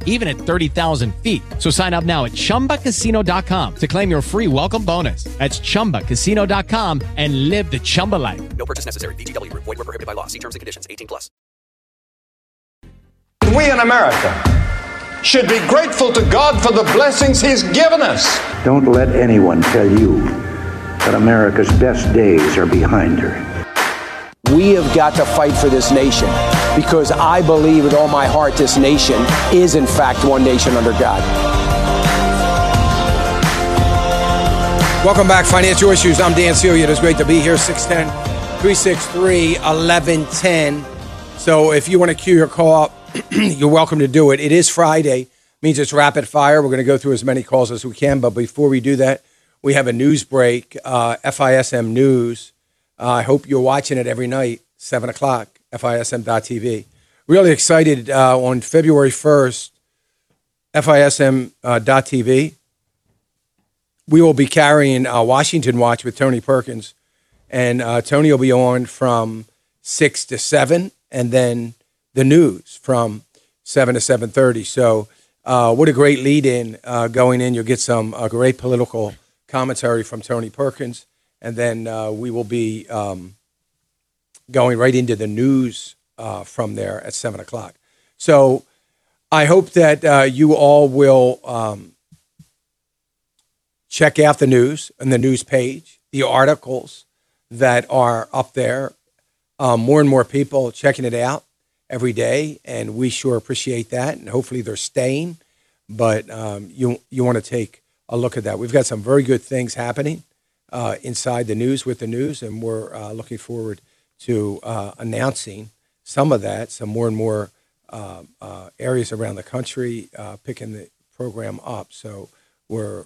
even at 30,000 feet. So sign up now at ChumbaCasino.com to claim your free welcome bonus. That's ChumbaCasino.com and live the Chumba life. No purchase necessary. VGW. Void where prohibited by law. See terms and conditions. 18+. We in America should be grateful to God for the blessings He's given us. Don't let anyone tell you that America's best days are behind her. We have got to fight for this nation, because I believe with all my heart this nation is in fact one nation under God. Welcome back, Financial Issues. I'm Dan Celia. It is great to be here. 610-363-1110. So if you want to queue your call up, you're welcome to do it. It is Friday. It means it's rapid fire. We're going to go through as many calls as we can. But before we do that, we have a news break, FISM News. I hope you're watching it every night, 7 o'clock, FISM.TV. Really excited on February 1st, FISM.TV. We will be carrying Washington Watch with Tony Perkins. And Tony will be on from 6 to 7, and then the news from 7 to 7:30. So what a great lead-in going in. You'll get some great political commentary from Tony Perkins. And then we will be going right into the news from there at 7 o'clock. So I hope that you all will check out the news and the news page, the articles that are up there. More and more people checking it out every day, and we sure appreciate that. And hopefully they're staying, but you want to take a look at that. We've got some very good things happening inside the news with the news, and we're looking forward to announcing some of that, some more and more areas around the country picking the program up. So we're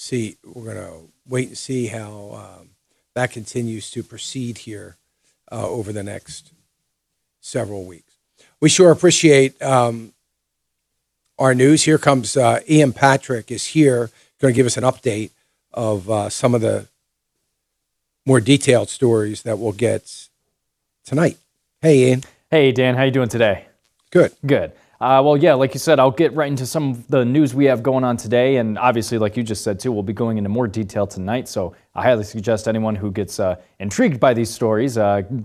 going to wait and see how that continues to proceed here over the next several weeks. We sure appreciate our news. Here comes Ian Patrick is here, going to give us an update of some of the more detailed stories that we'll get tonight. Hey, Ian. Hey, Dan. How you doing today? Good. Good. Well, yeah, like you said, I'll get right into some of the news we have going on today. And obviously, like you just said, too, we'll be going into more detail tonight. So I highly suggest anyone who gets intrigued by these stories,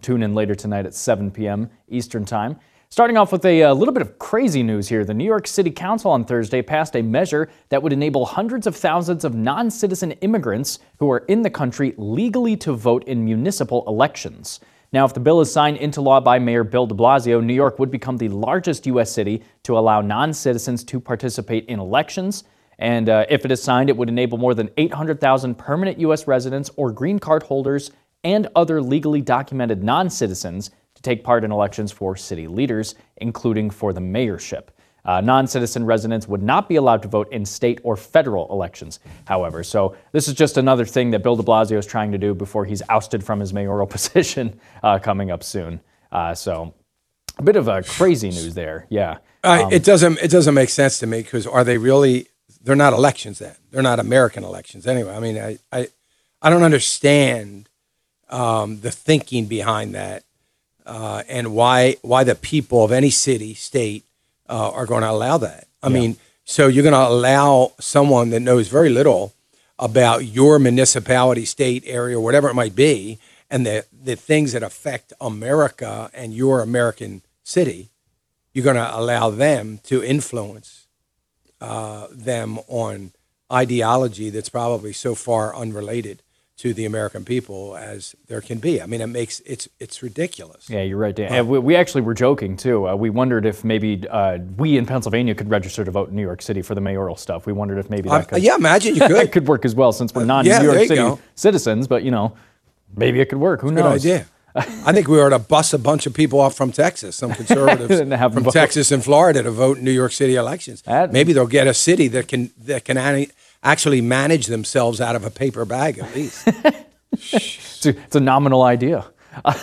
tune in later tonight at 7 p.m. Eastern Time. Starting off with a little bit of crazy news here. The New York City Council on Thursday passed a measure that would enable hundreds of thousands of non-citizen immigrants who are in the country legally to vote in municipal elections. Now, if the bill is signed into law by Mayor Bill de Blasio, New York would become the largest U.S. city to allow non-citizens to participate in elections. And if it is signed, it would enable more than 800,000 permanent U.S. residents or green card holders and other legally documented non-citizens to take part in elections for city leaders, including for the mayorship. Non-citizen residents would not be allowed to vote in state or federal elections, however. So this is just another thing that Bill de Blasio is trying to do before he's ousted from his mayoral position coming up soon. So a bit of a crazy news there, yeah. It doesn't make sense to me, because are they really – they're not elections then. They're not American elections anyway. I mean, I don't understand the thinking behind that and why the people of any city, state, are going to allow that. I mean, so you're going to allow someone that knows very little about your municipality, state, area, whatever it might be, and the things that affect America and your American city, you're going to allow them to influence them on ideology that's probably so far unrelated to the American people as there can be. I mean, it's ridiculous. Yeah, you're right, Dan. Huh. And we actually were joking, too. We wondered if maybe we in Pennsylvania could register to vote in New York City for the mayoral stuff. We wondered if maybe that could... Yeah, imagine you could. That could work as well, since we're non-New York City citizens, but, you know, maybe it could work. Who knows? Good idea. I think we ought to bus a bunch of people off from Texas, some conservatives from Texas and Florida, to vote in New York City elections. Maybe they'll get a city that can actually manage themselves out of a paper bag, at least. It's a nominal idea.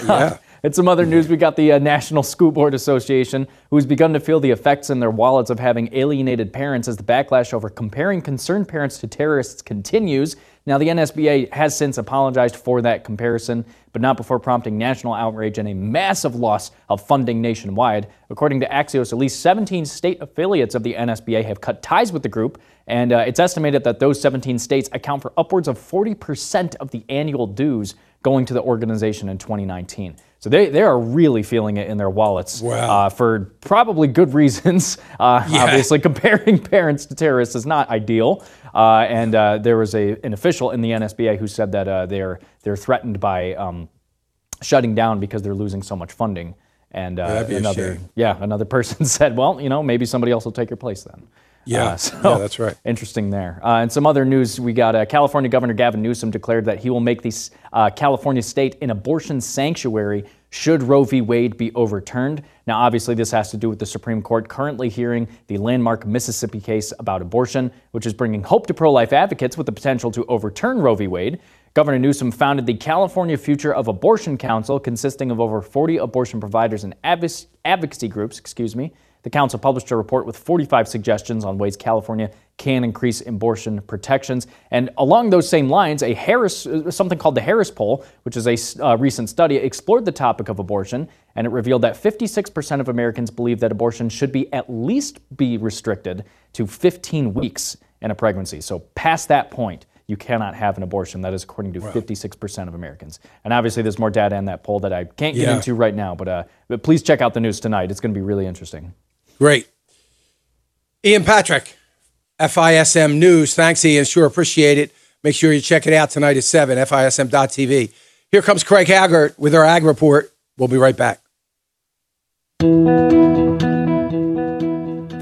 Yeah. And some other news, we got the National School Board Association, who's begun to feel the effects in their wallets of having alienated parents as the backlash over comparing concerned parents to terrorists continues. Now, the NSBA has since apologized for that comparison, but not before prompting national outrage and a massive loss of funding nationwide. According to Axios, at least 17 state affiliates of the NSBA have cut ties with the group, and it's estimated that those 17 states account for upwards of 40% of the annual dues going to the organization in 2019. So they are really feeling it in their wallets. Wow. For probably good reasons. Obviously, comparing parents to terrorists is not ideal. And there was an official in the NSBA who said that they're threatened by shutting down because they're losing so much funding. And another person said, well, you know, maybe somebody else will take your place then. Yeah, that's right. Interesting there. And some other news, we got California Governor Gavin Newsom declared that he will make the California state an abortion sanctuary should Roe v. Wade be overturned. Now, obviously, this has to do with the Supreme Court currently hearing the landmark Mississippi case about abortion, which is bringing hope to pro-life advocates with the potential to overturn Roe v. Wade. Governor Newsom founded the California Future of Abortion Council, consisting of over 40 abortion providers and advocacy groups, The council published a report with 45 suggestions on ways California can increase abortion protections. And along those same lines, something called the Harris Poll, which is a recent study, explored the topic of abortion, and it revealed that 56% of Americans believe that abortion should be at least be restricted to 15 weeks in a pregnancy. So past that point, you cannot have an abortion. That is according to 56% of Americans. And obviously, there's more data in that poll that I can't get into right now, but please check out the news tonight. It's going to be really interesting. Great. Ian Patrick, FISM News. Thanks, Ian. Sure appreciate it. Make sure you check it out tonight at 7, FISM.TV. Here comes Craig Haggard with our Ag Report. We'll be right back.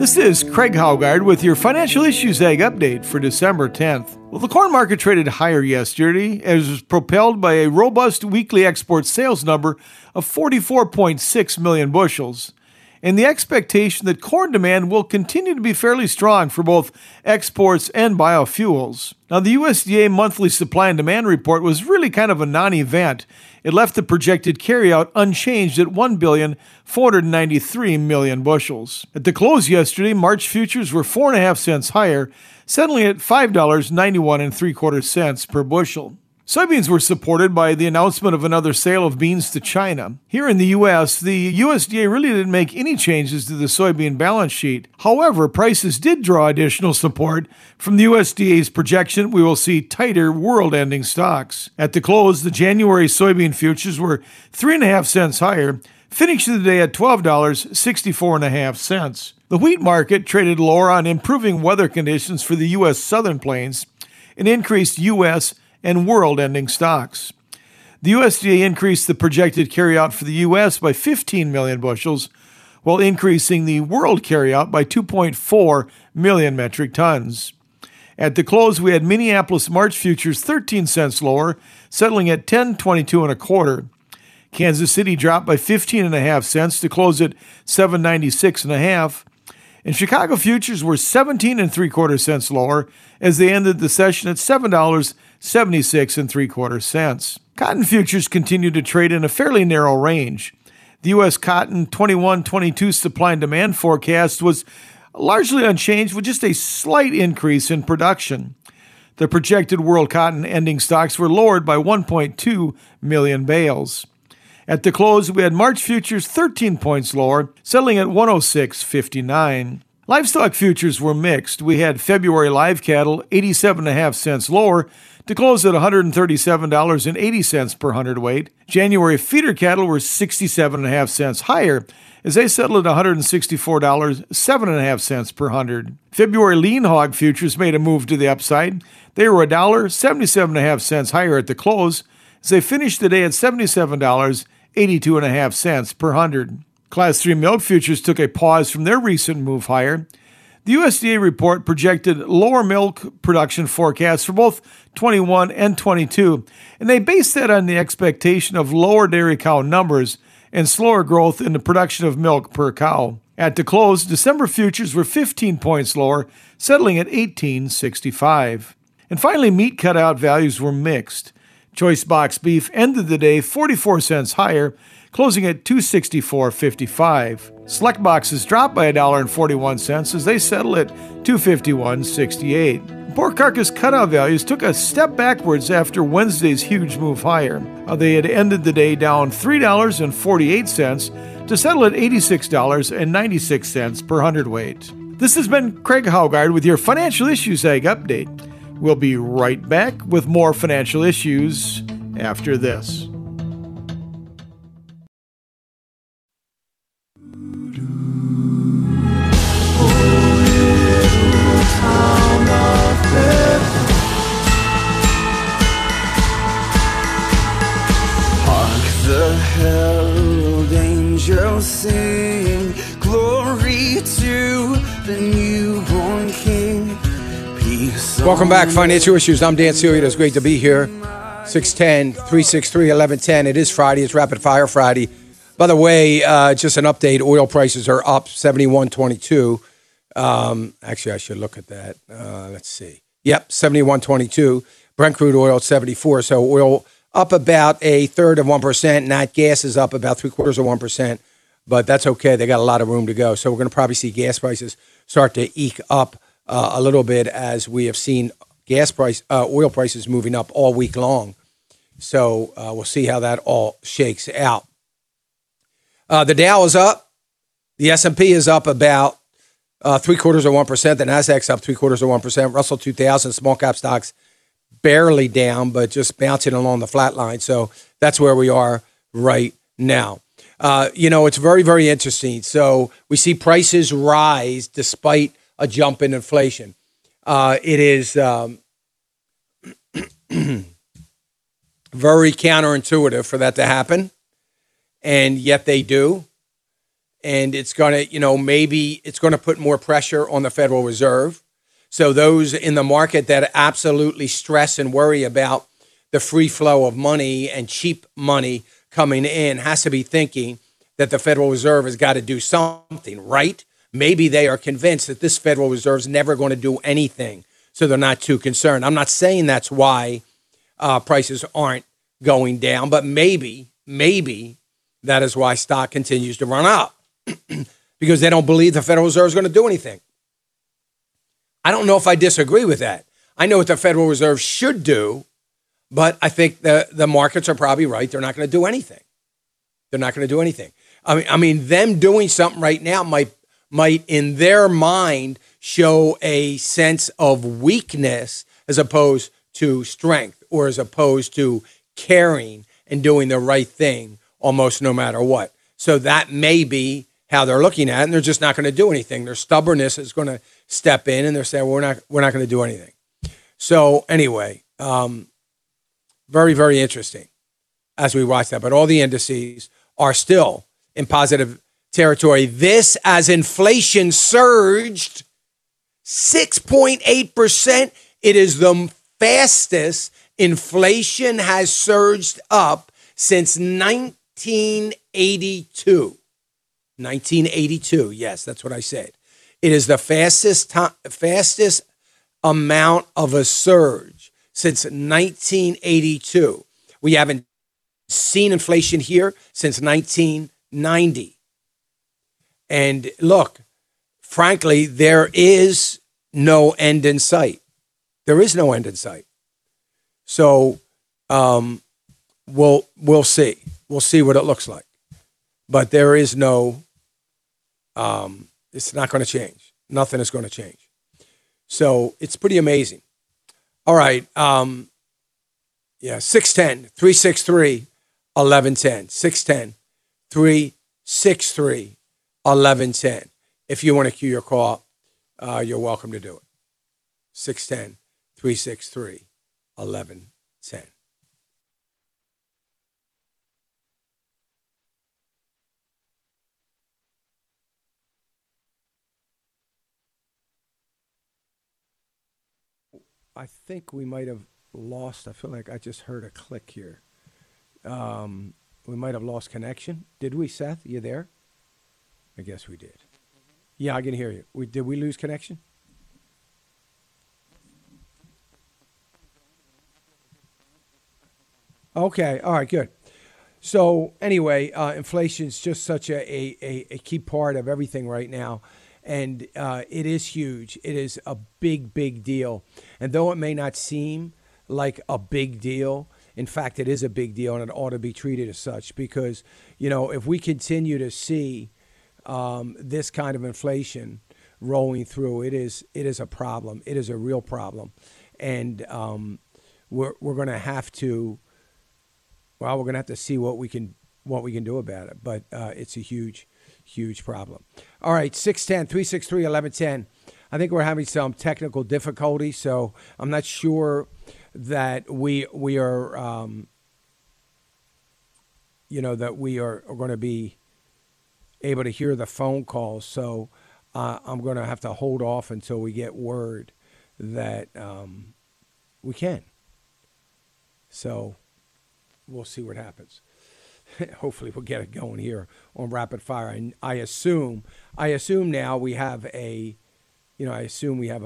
This is Craig Haggard with your Financial Issues Ag Update for December 10th. Well, the corn market traded higher yesterday as was propelled by a robust weekly export sales number of 44.6 million bushels. and the expectation that corn demand will continue to be fairly strong for both exports and biofuels. Now, the USDA monthly supply and demand report was really kind of a non-event. It left the projected carryout unchanged at 1,493 million bushels. At the close yesterday, March futures were 4.5 cents higher, settling at $5.91 3/4 cents per bushel. Soybeans were supported by the announcement of another sale of beans to China. Here in the U.S., the USDA really didn't make any changes to the soybean balance sheet. However, prices did draw additional support from the USDA's projection we will see tighter world-ending stocks. At the close, the January soybean futures were 3.5 cents higher, finishing the day at $12.64. The wheat market traded lower on improving weather conditions for the U.S. Southern Plains and increased U.S. and world-ending stocks. The USDA increased the projected carryout for the U.S. by 15 million bushels, while increasing the world carryout by 2.4 million metric tons. At the close, we had Minneapolis March futures 13 cents lower, settling at 10.22 1/4. Kansas City dropped by 15.5 cents to close at 7.96 1/2. And Chicago futures were 17 3/4 cents lower as they ended the session at $7.76 3/4. Cotton futures continue to trade in a fairly narrow range. The U.S. cotton 21-22 supply and demand forecast was largely unchanged with just a slight increase in production. The projected world cotton ending stocks were lowered by 1.2 million bales. At the close, we had March futures 13 points lower, settling at 106.59. Livestock futures were mixed. We had February live cattle 87.5 cents lower to close at $137.80 per hundredweight. January feeder cattle were 67.5 cents higher as they settled at $164.7.5 per hundred. February lean hog futures made a move to the upside. They were $1.77 higher at the close as they finished the day at $77.82 per hundred. Class 3 milk futures took a pause from their recent move higher. The USDA report projected lower milk production forecasts for both 21 and 22, and they based that on the expectation of lower dairy cow numbers and slower growth in the production of milk per cow. At the close, December futures were 15 points lower, settling at 18.65. And finally, meat cutout values were mixed. Choice box beef ended the day 44 cents higher, closing at $264.55. Select boxes dropped by $1.41 as they settle at $251.68. Pork carcass cutout values took a step backwards after Wednesday's huge move higher. They had ended the day down $3.48 to settle at $86.96 per hundredweight. This has been Craig Haggard with your Financial Issues Ag Update. We'll be right back with more Financial Issues after this. Herald angels sing, glory to the newborn king. Peace. Welcome back, Financial Issues. I'm Dan Celia. It's great to be here. 610-363-1110. It is Friday. It's Rapid Fire Friday. By the way, just an update. Oil prices are up $71.22. Actually, I should look at that. Let's see. Yep, $71.22. Brent crude oil at $74. So oil up about 1/3 of 1%. Nat gas is up about 3/4 of 1%, but that's okay. They got a lot of room to go. So we're going to probably see gas prices start to eke up a little bit, as we have seen oil prices moving up all week long. So we'll see how that all shakes out. The Dow is up. The S&P is up about 3/4 of 1%. The Nasdaq's up 3/4 of 1%. Russell 2000 small cap stocks barely down, but just bouncing along the flat line. So that's where we are right now. It's very, very interesting. So we see prices rise despite a jump in inflation. It is very counterintuitive for that to happen. And yet they do. And it's going to, maybe it's going to put more pressure on the Federal Reserve. So those in the market that absolutely stress and worry about the free flow of money and cheap money coming in has to be thinking that the Federal Reserve has got to do something, right? Maybe they are convinced that this Federal Reserve is never going to do anything, so they're not too concerned. I'm not saying that's why prices aren't going down, but maybe that is why stock continues to run up because they don't believe the Federal Reserve is going to do anything. I don't know if I disagree with that. I know what the Federal Reserve should do, but I think the markets are probably right. They're not going to do anything. They're not going to do anything. I mean, them doing something right now might in their mind show a sense of weakness as opposed to strength or as opposed to caring and doing the right thing almost no matter what. So that may be how they're looking at it, and they're just not going to do anything. Their stubbornness is going to step in, and they're saying, well, we're not going to do anything. So anyway, very, very interesting as we watch that. But all the indices are still in positive territory. This as inflation surged 6.8%. It is the fastest inflation has surged up since 1982. 1982, yes, that's what I said. It is the fastest amount of a surge since 1982. We haven't seen inflation here since 1990. And look, frankly, there is no end in sight. There is no end in sight. So we'll see. We'll see what it looks like. But there is no, it's not going to change. Nothing is going to change. So it's pretty amazing. All right. 610-363-1110. 610-363-1110. If you want to queue your call, you're welcome to do it. 610-363-1110. I think we might have lost. I feel like I just heard a click here. We might have lost connection. Did we, Seth? You there? I guess we did. Yeah, I can hear you. Did we lose connection? Okay. All right, good. So anyway, inflation is just such a key part of everything right now. And it is huge. It is a big, big deal. And though it may not seem like a big deal, in fact, it is a big deal, and it ought to be treated as such because, you know, if we continue to see this kind of inflation rolling through, it is a problem. It is a real problem. And we're going to have to, we're going to have to see what we can do about it. But it's a huge problem. All right, 610-363-1110. I think we're having some technical difficulty, so I'm not sure that we are, that we are going to be able to hear the phone calls. So I'm going to have to hold off until we get word that we can. So we'll see what happens. Hopefully we'll get it going here on Rapid Fire. And I assume now we have a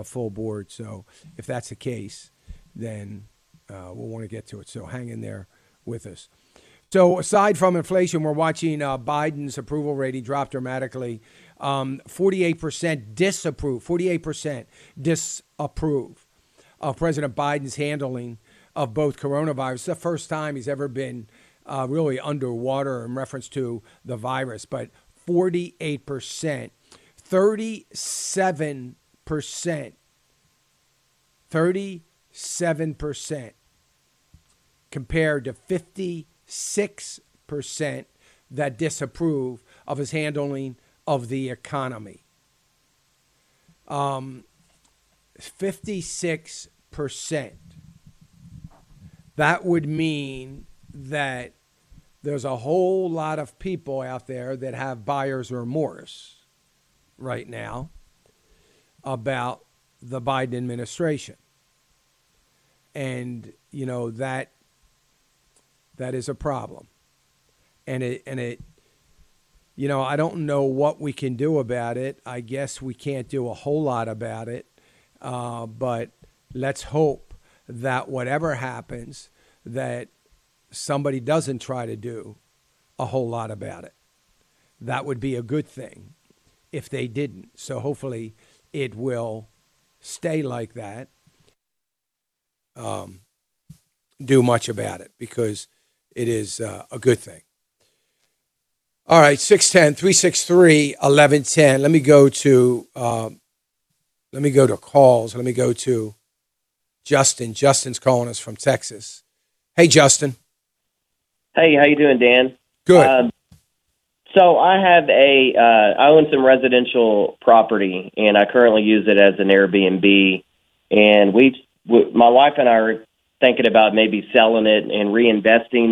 full board. So if that's the case, then we'll want to get to it. So hang in there with us. So aside from inflation, we're watching Biden's approval rating drop dramatically. 48% disapprove, 48% disapprove of President Biden's handling of both coronavirus. It's the first time he's ever been really underwater in reference to the virus, but 48%, 37% compared to 56% that disapprove of his handling of the economy. 56%. That would mean that there's a whole lot of people out there that have buyer's remorse right now about the Biden administration. And, you know, that is a problem. And it you know, I don't know what we can do about it. I guess we can't do a whole lot about it. But let's hope that whatever happens, that somebody doesn't try to do a whole lot about it. That would be a good thing if they didn't. So hopefully it will stay like that. Do much about it, because it is a good thing. All right, 610-363-1110. Let me go to calls. Let me go to Justin. Justin's calling us from Texas. Hey, Justin. Hey, how you doing, Dan? Good. So I have I own some residential property, and I currently use it as an Airbnb. And my wife and I are thinking about maybe selling it and reinvesting.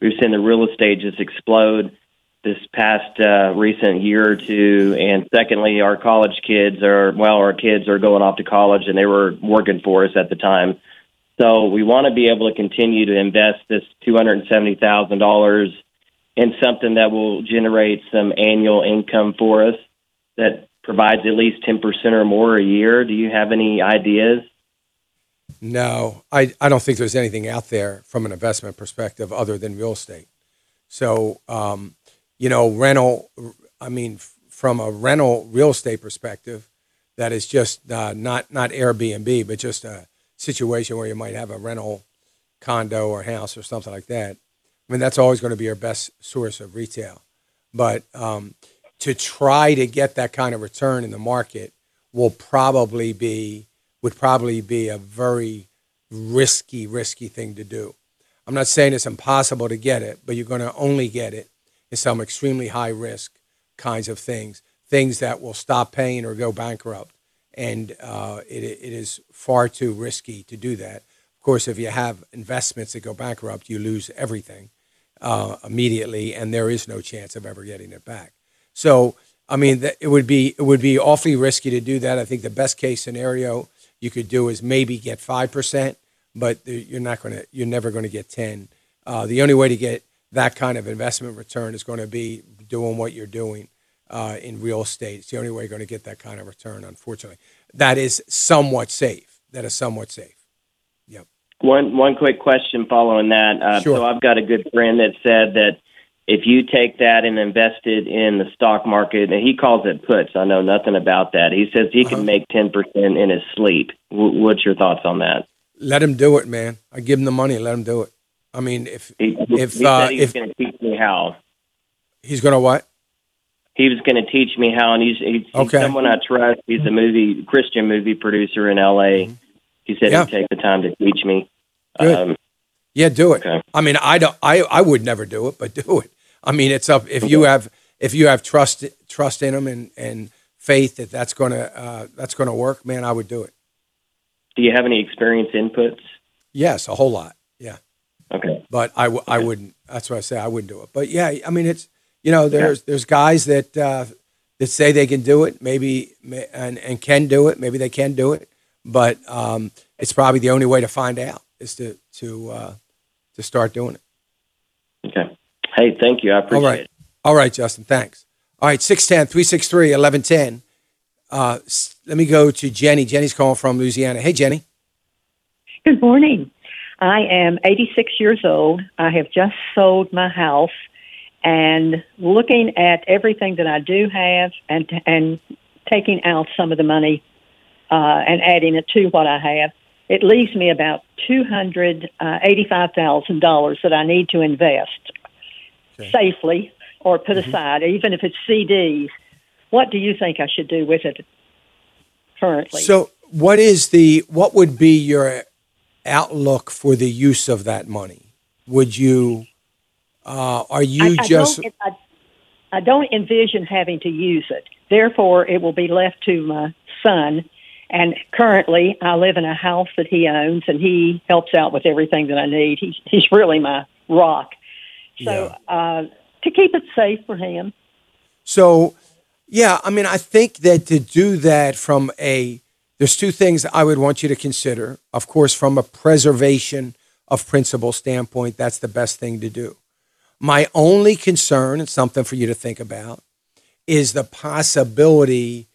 We've seen the real estate just explode this past recent year or two. And secondly, our kids are going off to college, and they were working for us at the time. So we want to be able to continue to invest this $270,000 in something that will generate some annual income for us that provides at least 10% or more a year. Do you have any ideas? No, I don't think there's anything out there from an investment perspective other than real estate. So, from a rental real estate perspective, that is just not Airbnb, but just a situation where you might have a rental condo or house or something like that. I mean, that's always going to be your best source of retail. But to try to get that kind of return in the market would probably be a very risky thing to do. I'm not saying it's impossible to get it, but you're going to only get it in some extremely high-risk kinds of things that will stop paying or go bankrupt. And it is far too risky to do that. Of course, if you have investments that go bankrupt, you lose everything immediately, and there is no chance of ever getting it back. So, I mean, it would be awfully risky to do that. I think the best-case scenario you could do is maybe get 5%, but you're never going to get 10. The only way to get that kind of investment return is going to be doing what you're doing in real estate. It's the only way you're going to get that kind of return, unfortunately. That is somewhat safe. Yep. One quick question following that. Sure. So I've got a good friend that said that if you take that and invest it in the stock market, and he calls it puts. I know nothing about that. He says he can make 10% in his sleep. What's your thoughts on that? Let him do it, man. I give him the money. Let him do it. I mean, he said he's going to teach me how. He's going to what? He was going to teach me how, and he's someone I trust. He's a Christian movie producer in L.A. He said he'd take the time to teach me. Yeah, do it. Okay. I mean, I would never do it, but do it. I mean, it's up if you have trust in them and faith that that's gonna work, man. I would do it. Do you have any experience inputs? Yes, a whole lot. Yeah. Okay. But I wouldn't. That's why I say I wouldn't do it. But yeah, I mean, it's there's guys that say they can do it, maybe and can do it. Maybe they can do it, but it's probably the only way to find out is to start doing it. Okay. Hey, thank you. I appreciate it. All right, Justin. Thanks. All right, 610-363-1110. Let me go to Jenny. Jenny's calling from Louisiana. Hey, Jenny. Good morning. I am 86 years old. I have just sold my house, and looking at everything that I do have and taking out some of the money and adding it to what I have, it leaves me about $285,000 that I need to invest safely or put aside, even if it's CDs. What do you think I should do with it currently? So what would be your outlook for the use of that money? Would you, I don't envision having to use it. Therefore, it will be left to my son. And currently, I live in a house that he owns, and he helps out with everything that I need. He's really my rock. So to keep it safe for him. So, yeah, I mean, I think that to do that there's two things I would want you to consider. Of course, from a preservation of principle standpoint, that's the best thing to do. My only concern, and something for you to think about, is the possibility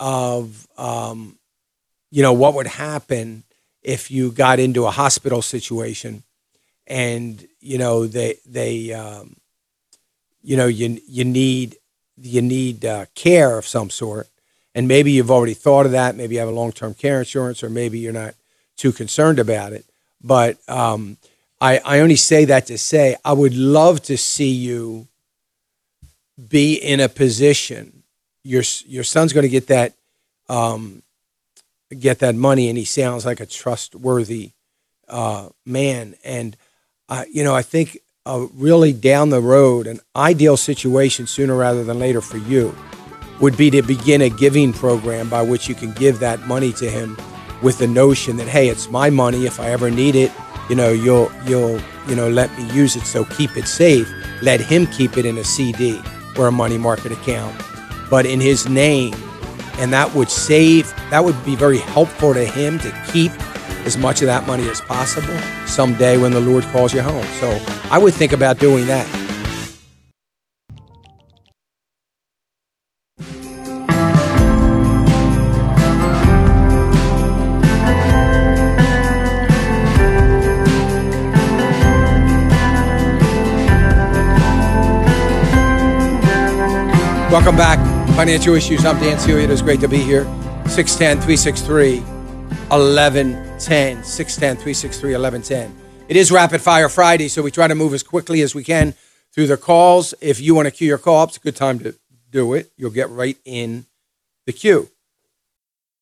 of, what would happen if you got into a hospital situation and, you need care of some sort. And maybe you've already thought of that. Maybe you have a long-term care insurance, or maybe you're not too concerned about it. But I only say that to say I would love to see you be in a position. Your son's going to get that money, and he sounds like a trustworthy man. And I think really down the road, an ideal situation sooner rather than later for you would be to begin a giving program by which you can give that money to him, with the notion that, hey, it's my money. If I ever need it, you'll let me use it. So keep it safe. Let him keep it in a CD or a money market account, but in his name. And that would save. That would be very helpful to him to keep as much of that money as possible someday when the Lord calls you home. So I would think about doing that. Welcome back. Financial Issues. I'm Dan Celia. It is great to be here. 610-363-1110. 610-363-1110. It is Rapid Fire Friday, so we try to move as quickly as we can through the calls. If you want to queue your call up, it's a good time to do it. You'll get right in the queue.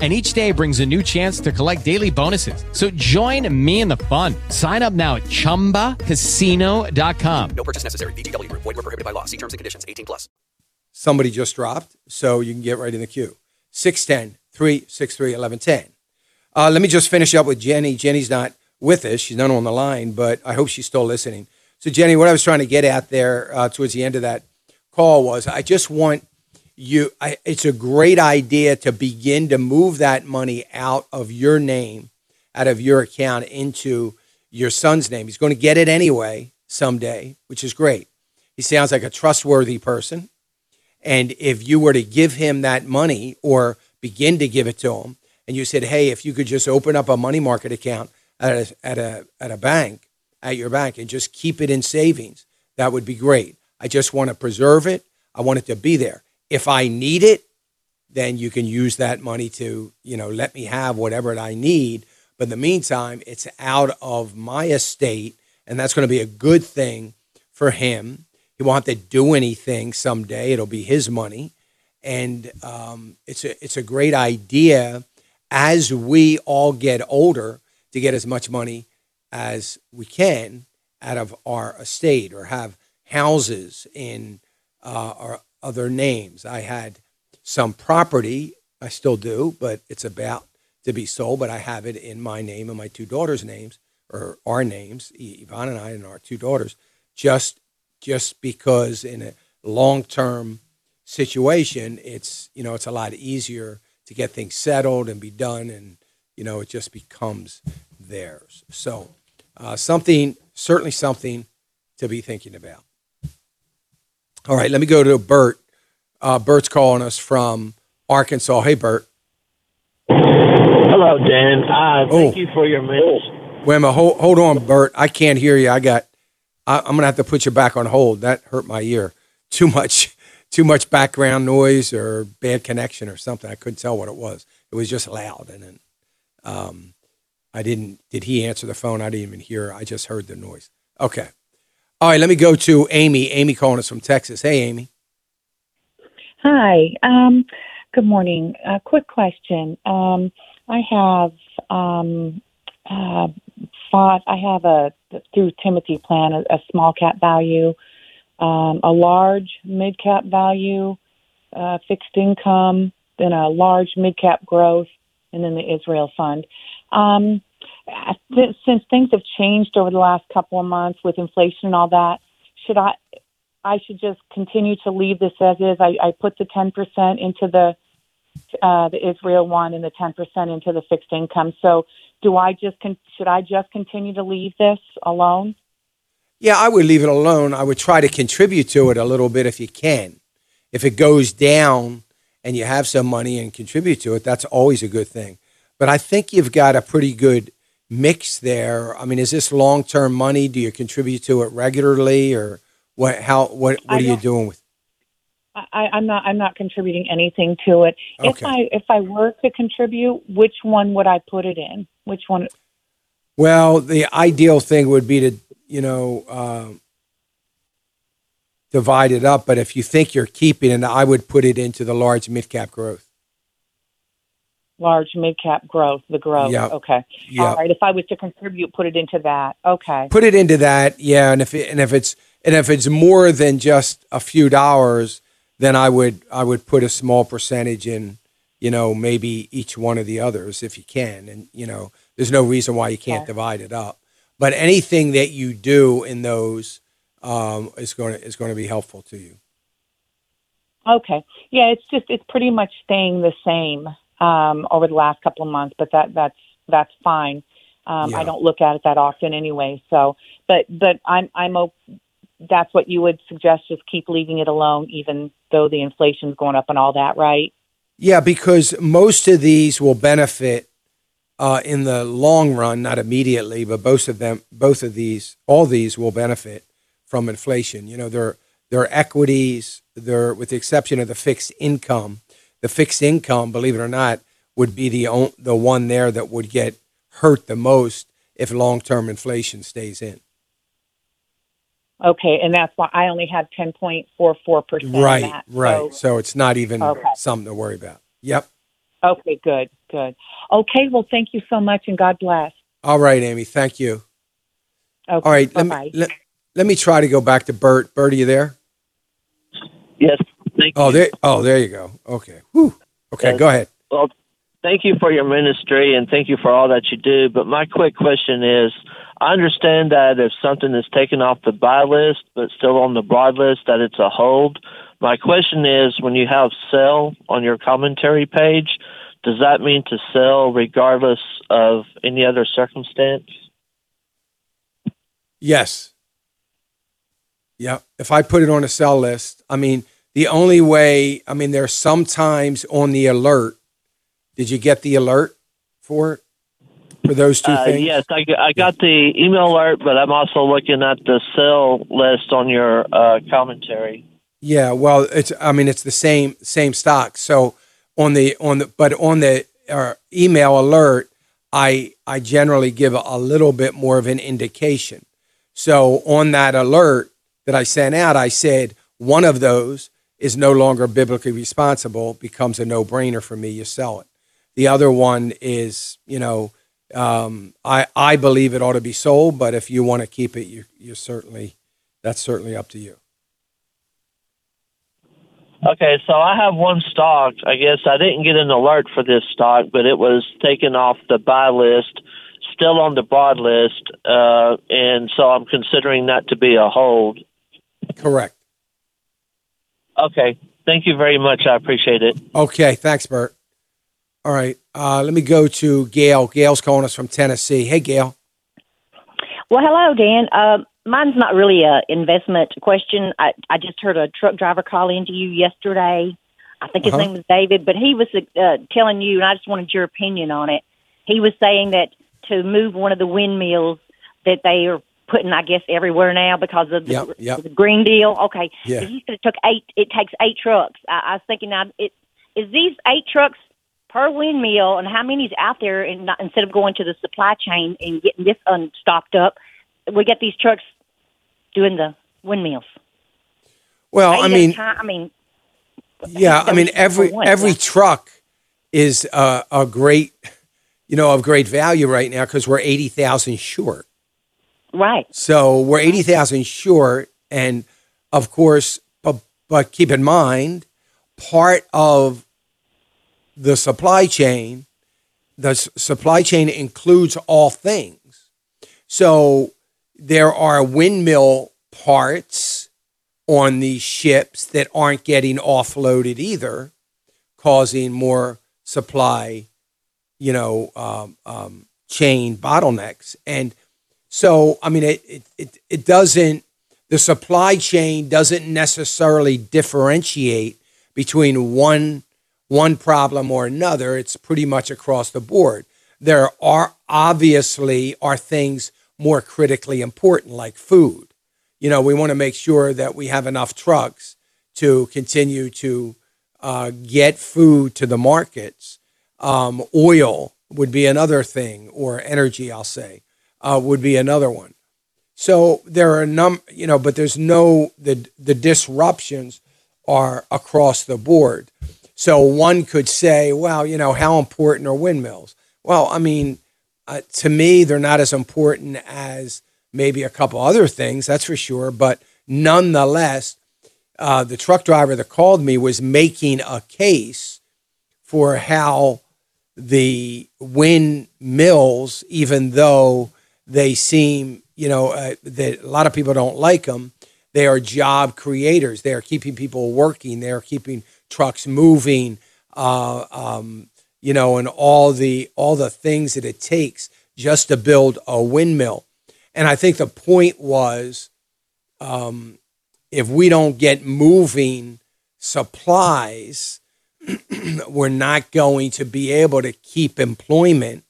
and each day brings a new chance to collect daily bonuses. So join me in the fun. Sign up now at ChumbaCasino.com. No purchase necessary. VGW Group. Void where prohibited by law. See terms and conditions. 18+. Somebody just dropped, so you can get right in the queue. 610-363-1110. Let me just finish up with Jenny. Jenny's not with us. She's not on the line, but I hope she's still listening. So, Jenny, what I was trying to get at there towards the end of that call was I just want you, it's a great idea to begin to move that money out of your name, out of your account, into your son's name. He's going to get it anyway someday, which is great. He sounds like a trustworthy person. And if you were to give him that money or begin to give it to him, and you said, hey, if you could just open up a money market account at a bank, at your bank, and just keep it in savings, that would be great. I just want to preserve it. I want it to be there. If I need it, then you can use that money to, let me have whatever I need. But in the meantime, it's out of my estate, and that's going to be a good thing for him. He won't have to do anything someday. It'll be his money. And it's a great idea, as we all get older, to get as much money as we can out of our estate, or have houses in our other names. I had some property, I still do, but it's about to be sold, but I have it in my name and my two daughters' names, or our names, Yvonne and I and our two daughters, just because in a long-term situation, it's a lot easier to get things settled and be done, and it just becomes theirs. So certainly something to be thinking about. All right, let me go to Bert. Bert's calling us from Arkansas. Hey, Bert. Hello, Dan. Thank you for your message. Wait a minute. Hold on, Bert. I can't hear you. I'm going to have to put you back on hold. That hurt my ear. Too much background noise or bad connection or something. I couldn't tell what it was. It was just loud. And then did he answer the phone? I didn't even hear. I just heard the noise. Okay. All right, let me go to Amy. Amy calling us from Texas. Hey, Amy. Hi. Good morning. Quick question. I have through Timothy plan, a small cap value, a large mid cap value, fixed income, then a large mid cap growth, and then the Israel fund. Since things have changed over the last couple of months with inflation and all that, should I just continue to leave this as is? I put the 10% into the Israel one and the 10% into the fixed income. So should I just continue to leave this alone? Yeah, I would leave it alone. I would try to contribute to it a little bit if you can. If it goes down and you have some money and contribute to it, that's always a good thing. But I think you've got a pretty good mix there. I mean, is this long-term money? Do you contribute to it regularly, or what? How? What are you doing with? I'm not contributing anything to it. Okay. If I were to contribute, which one would I put it in? Which one? Well, the ideal thing would be to divide it up. But if you think you're keeping it, I would put it into the large mid cap growth. Large mid-cap growth, the growth. Yep. Okay. Yep. All right. If I was to contribute, put it into that. Okay. Put it into that. Yeah. And if it's more than just a few dollars, then I would put a small percentage in, maybe each one of the others if you can. And there's no reason why you can't divide it up. But anything that you do in those is going to be helpful to you. Okay. Yeah. It's pretty much staying the same over the last couple of months, but that's fine. I don't look at it that often anyway. So, but I'm that's what you would suggest, just keep leaving it alone, even though the inflation's going up and all that, right? Yeah, because most of these will benefit in the long run, not immediately, but all these will benefit from inflation. They're equities. They're, with the exception of the fixed income. The fixed income, believe it or not, would be the one there that would get hurt the most if long-term inflation stays in. Okay, and that's why I only have 10.44%. Right, right. So it's not even something to worry about. Yep. Okay, good. Okay, well, thank you so much, and God bless. All right, Amy, thank you. Okay, all right, let me try to go back to Bert. Bert, are you there? Yes. There you go. Okay. Whew. Okay, go ahead. Well, thank you for your ministry and thank you for all that you do. But my quick question is, I understand that if something is taken off the buy list but still on the broad list, that it's a hold. My question is, when you have sell on your commentary page, does that mean to sell regardless of any other circumstance? Yes. Yeah. If I put it on a sell list, the only way, there's sometimes on the alert. Did you get the alert for it? For those two things? Yes, I got the email alert, but I'm also looking at the sell list on your commentary. Yeah, well, it's the same stock. So on the email alert, I generally give a little bit more of an indication. So on that alert that I sent out, I said one of those is no longer biblically responsible, becomes a no-brainer for me, you sell it. The other one is, I believe it ought to be sold, but if you want to keep it, that's certainly up to you. Okay, so I have one stock. I guess I didn't get an alert for this stock, but it was taken off the buy list, still on the broad list, and so I'm considering that to be a hold. Correct. Okay. Thank you very much. I appreciate it. Okay. Thanks, Bert. All right. Let me go to Gail. Gail's calling us from Tennessee. Hey, Gail. Well, hello, Dan. Mine's not really an investment question. I just heard a truck driver call into you yesterday. I think his name was David, but he was telling you, and I just wanted your opinion on it. He was saying that to move one of the windmills that they are putting, I guess, everywhere now because of the, the Green Deal. Okay. Yeah. He said it takes 8 trucks. I was thinking, is these 8 trucks per windmill, and how many's out there, and not, instead of going to the supply chain and getting this unstopped up, we get these trucks doing the windmills. Well, every truck is a great value right now because we're 80,000 short. Right. So we're 80,000 short, and of course, but keep in mind, part of the supply chain, includes all things. So there are windmill parts on these ships that aren't getting offloaded either, causing more supply, chain bottlenecks. And so, it doesn't, the supply chain doesn't necessarily differentiate between one problem or another. It's pretty much across the board. There are obviously things more critically important, like food. We want to make sure that we have enough trucks to continue to get food to the markets. Oil would be another thing, or energy, I'll say, would be another one. So there are but there's the disruptions are across the board. So one could say, well, how important are windmills? Well, to me, they're not as important as maybe a couple other things, that's for sure. But nonetheless, the truck driver that called me was making a case for how the windmills, even though they seem, that a lot of people don't like them, they are job creators. They are keeping people working. They are keeping trucks moving. And all the things that it takes just to build a windmill. And I think the point was, if we don't get moving supplies, we're not going to be able to keep employment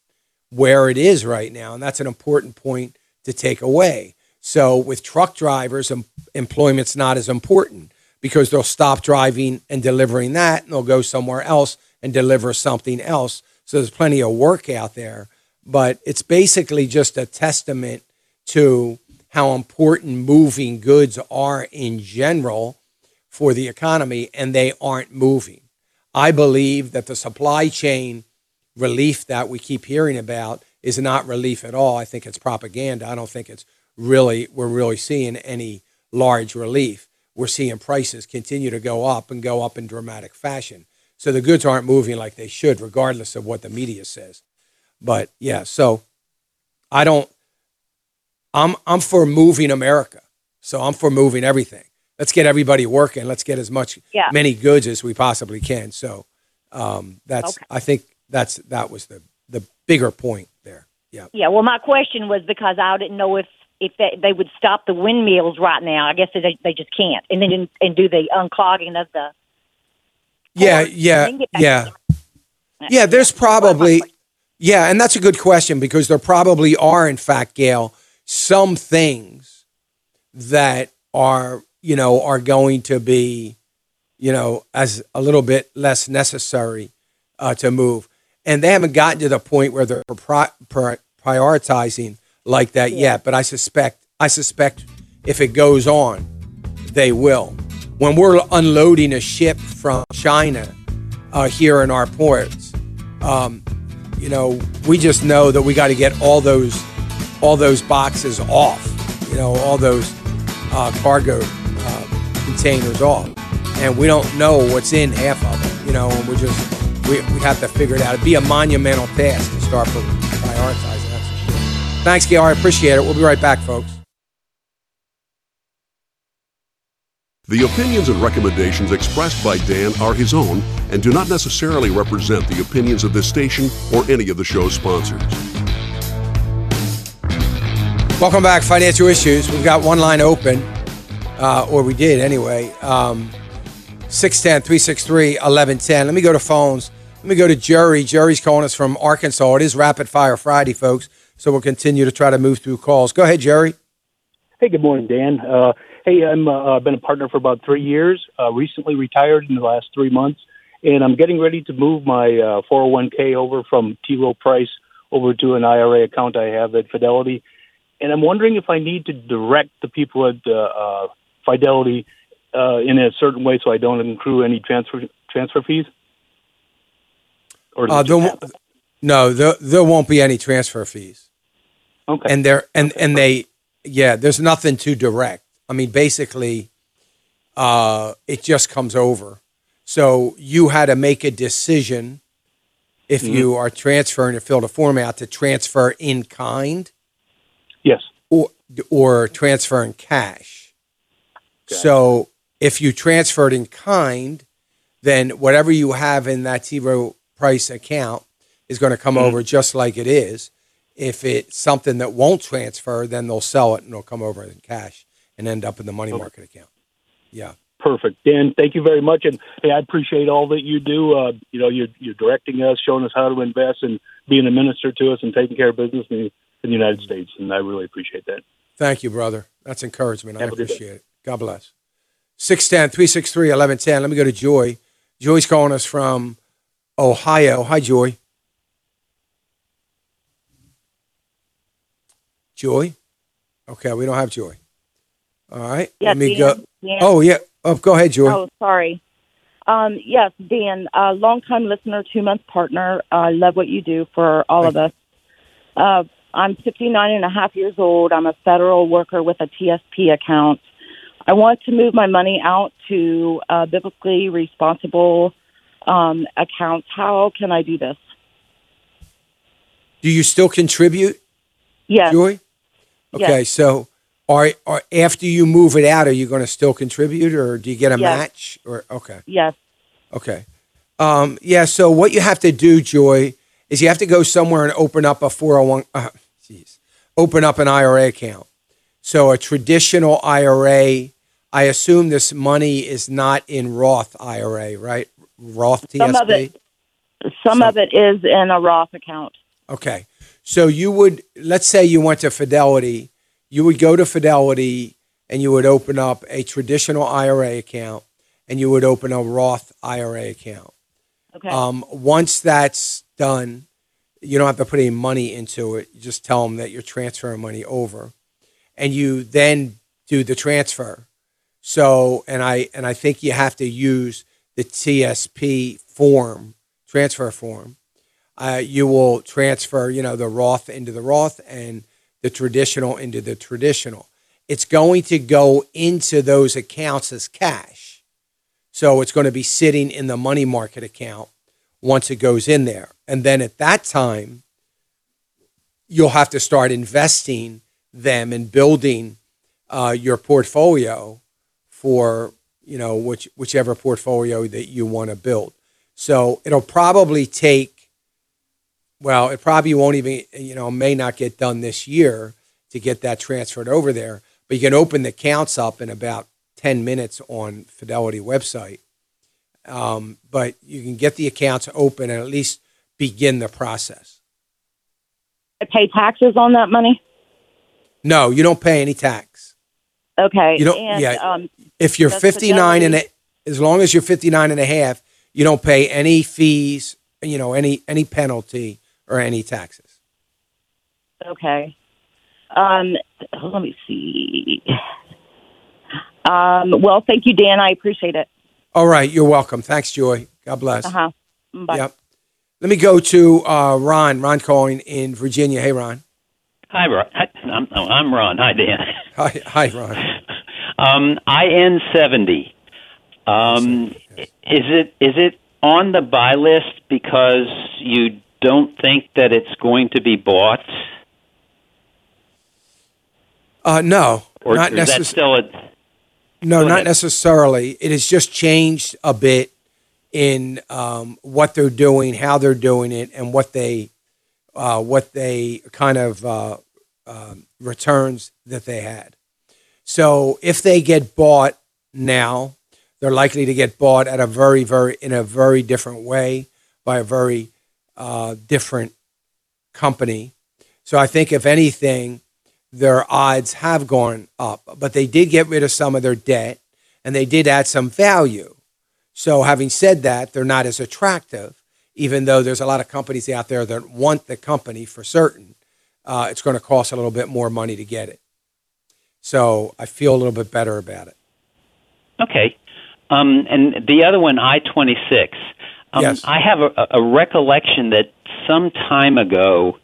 where it is right now. And that's an important point to take away. So with truck drivers, employment's not as important because they'll stop driving and delivering that, and they'll go somewhere else and deliver something else. So there's plenty of work out there, but it's basically just a testament to how important moving goods are in general for the economy, and they aren't moving. I believe that the supply chain relief that we keep hearing about is not relief at all. I think it's propaganda. I don't think we're really seeing any large relief. We're seeing prices continue to go up in dramatic fashion. So the goods aren't moving like they should, regardless of what the media says. But yeah, so I'm for moving America. So I'm for moving everything. Let's get everybody working. Let's get as many goods as we possibly can. So I think that was the bigger point there. Yeah. Yeah. Well, my question was because I didn't know if they would stop the windmills right now. I guess they just can't. And then do the unclogging of the. Yeah. There's probably. Yeah. And that's a good question, because there probably are, in fact, Gail, some things that are going to be, as a little bit less necessary to move. And they haven't gotten to the point where they're prioritizing like that yet. But I suspect if it goes on, they will. When we're unloading a ship from China here in our ports, we just know that we got to get all those boxes off, all those cargo containers off. And we don't know what's in half of them, and we have to figure it out. It'd be a monumental task to start prioritizing, that's for sure. Thanks, Gail. I appreciate it. We'll be right back, folks. The opinions and recommendations expressed by Dan are his own and do not necessarily represent the opinions of this station or any of the show's sponsors. Welcome back, Financial Issues. We've got one line open, or we did anyway, 610-363-1110. Let me go to phones. Let me go to Jerry. Jerry's calling us from Arkansas. It is Rapid Fire Friday, folks, so we'll continue to try to move through calls. Go ahead, Jerry. Hey, good morning, Dan. Hey, I've been a partner for about 3 years, recently retired in the last 3 months, and I'm getting ready to move my 401k over from T. Rowe Price over to an IRA account I have at Fidelity. And I'm wondering if I need to direct the people at Fidelity in a certain way so I don't accrue any transfer fees? Or no, there won't be any transfer fees. Okay. And there's nothing to direct. I mean, basically, it just comes over. So you had to make a decision if you are transferring or fill the form out to transfer in kind. Yes. Or transfer in cash. Okay. So if you transferred in kind, then whatever you have in that T. Rowe Price account is going to come over just like it is. If it's something that won't transfer, then they'll sell it and it'll come over in cash and end up in the money market account. Yeah. Perfect. Dan, thank you very much. And hey, I appreciate all that you do. You're directing us, showing us how to invest and being a minister to us and taking care of business in the United States. And I really appreciate that. Thank you, brother. That's encouragement. I appreciate it. God bless. 610-363-1110. Let me go to Joy. Joy's calling us from Ohio. Hi, Joy. Joy? Okay, we don't have Joy. All right. Yes, let me go. Dan. Oh, yeah. Oh, go ahead, Joy. Oh, sorry. Yes, Dan, long-time listener, 2-month partner. I love what you do for all of us. I'm 59 and a half years old. I'm a federal worker with a TSP account. I want to move my money out to biblically responsible accounts. How can I do this? Do you still contribute? Yes. Joy? Okay, yes. So are after you move it out, are you going to still contribute, or do you get a match? Or okay. Yes. Okay. So what you have to do, Joy, is you have to go somewhere and open up a 401. Open up an IRA account. So a traditional IRA. I assume this money is not in Roth IRA, right? Roth TSP. Some of it is in a Roth account. Okay. So you would, let's say you went to Fidelity, you would go to Fidelity and you would open up a traditional IRA account and you would open a Roth IRA account. Okay. Once that's done, you don't have to put any money into it. You just tell them that you're transferring money over and you then do the transfer. So, and I think you have to use the TSP form, transfer form. You will transfer, the Roth into the Roth and the traditional into the traditional. It's going to go into those accounts as cash. So it's going to be sitting in the money market account once it goes in there. And then at that time, you'll have to start investing them and building your portfolio for, whichever portfolio that you want to build. So it'll probably take, it probably won't even, may not get done this year to get that transferred over there. But you can open the accounts up in about 10 minutes on Fidelity website. But you can get the accounts open and at least begin the process. I pay taxes on that money? No, you don't pay any tax. Okay. You don't. If you're 59 as long as you're 59 and a half, you don't pay any fees, any penalty or any taxes. Okay. Let me see. Thank you, Dan. I appreciate it. All right. You're welcome. Thanks, Joy. God bless. Uh-huh. Bye. Yep. Let me go to Ron. Ron calling in Virginia. Hey, Ron. Hi, Ron. I'm Ron. Hi, Dan. Hi, Ron. IN70. Yes. Is it on the buy list because you don't think that it's going to be bought? No. Or is that still a... No, not necessarily. It has just changed a bit in what they're doing, how they're doing it, and what returns that they had. So if they get bought now, they're likely to get bought at a very different way by a very different company. So I think if anything, their odds have gone up, but they did get rid of some of their debt and they did add some value. So having said that, they're not as attractive, even though there's a lot of companies out there that want the company for certain. It's going to cost a little bit more money to get it. So I feel a little bit better about it. Okay. And the other one, I-26. Yes. I have a recollection that some time ago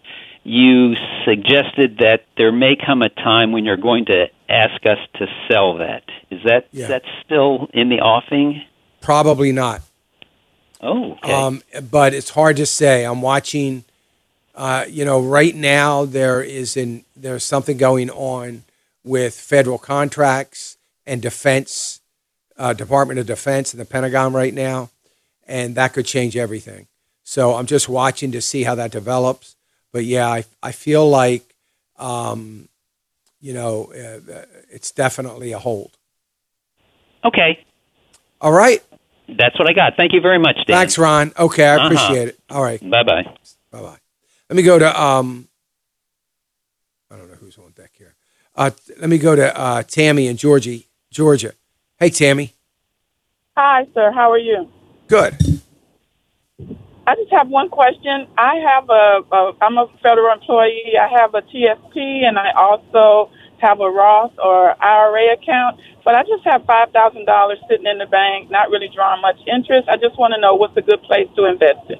you suggested that there may come a time when you're going to ask us to sell that. Is that still in the offing? Probably not. Oh, okay. But it's hard to say. I'm watching, right now there's something going on with federal contracts and defense, Department of Defense and the Pentagon right now, and that could change everything. So I'm just watching to see how that develops. But yeah, I feel like, it's definitely a hold. Okay. All right. That's what I got. Thank you very much, Dan. Thanks, Ron. Okay, I appreciate it. All right. Bye-bye. Bye-bye. Let me go to, I don't know who's on deck here. Let me go to Tammy in Georgia. Hey, Tammy. Hi, sir. How are you? Good. I just have one question. I'm a federal employee. I have a TSP, and I also have a Roth or IRA account, but I just have $5,000 sitting in the bank, not really drawing much interest. I just want to know what's a good place to invest in.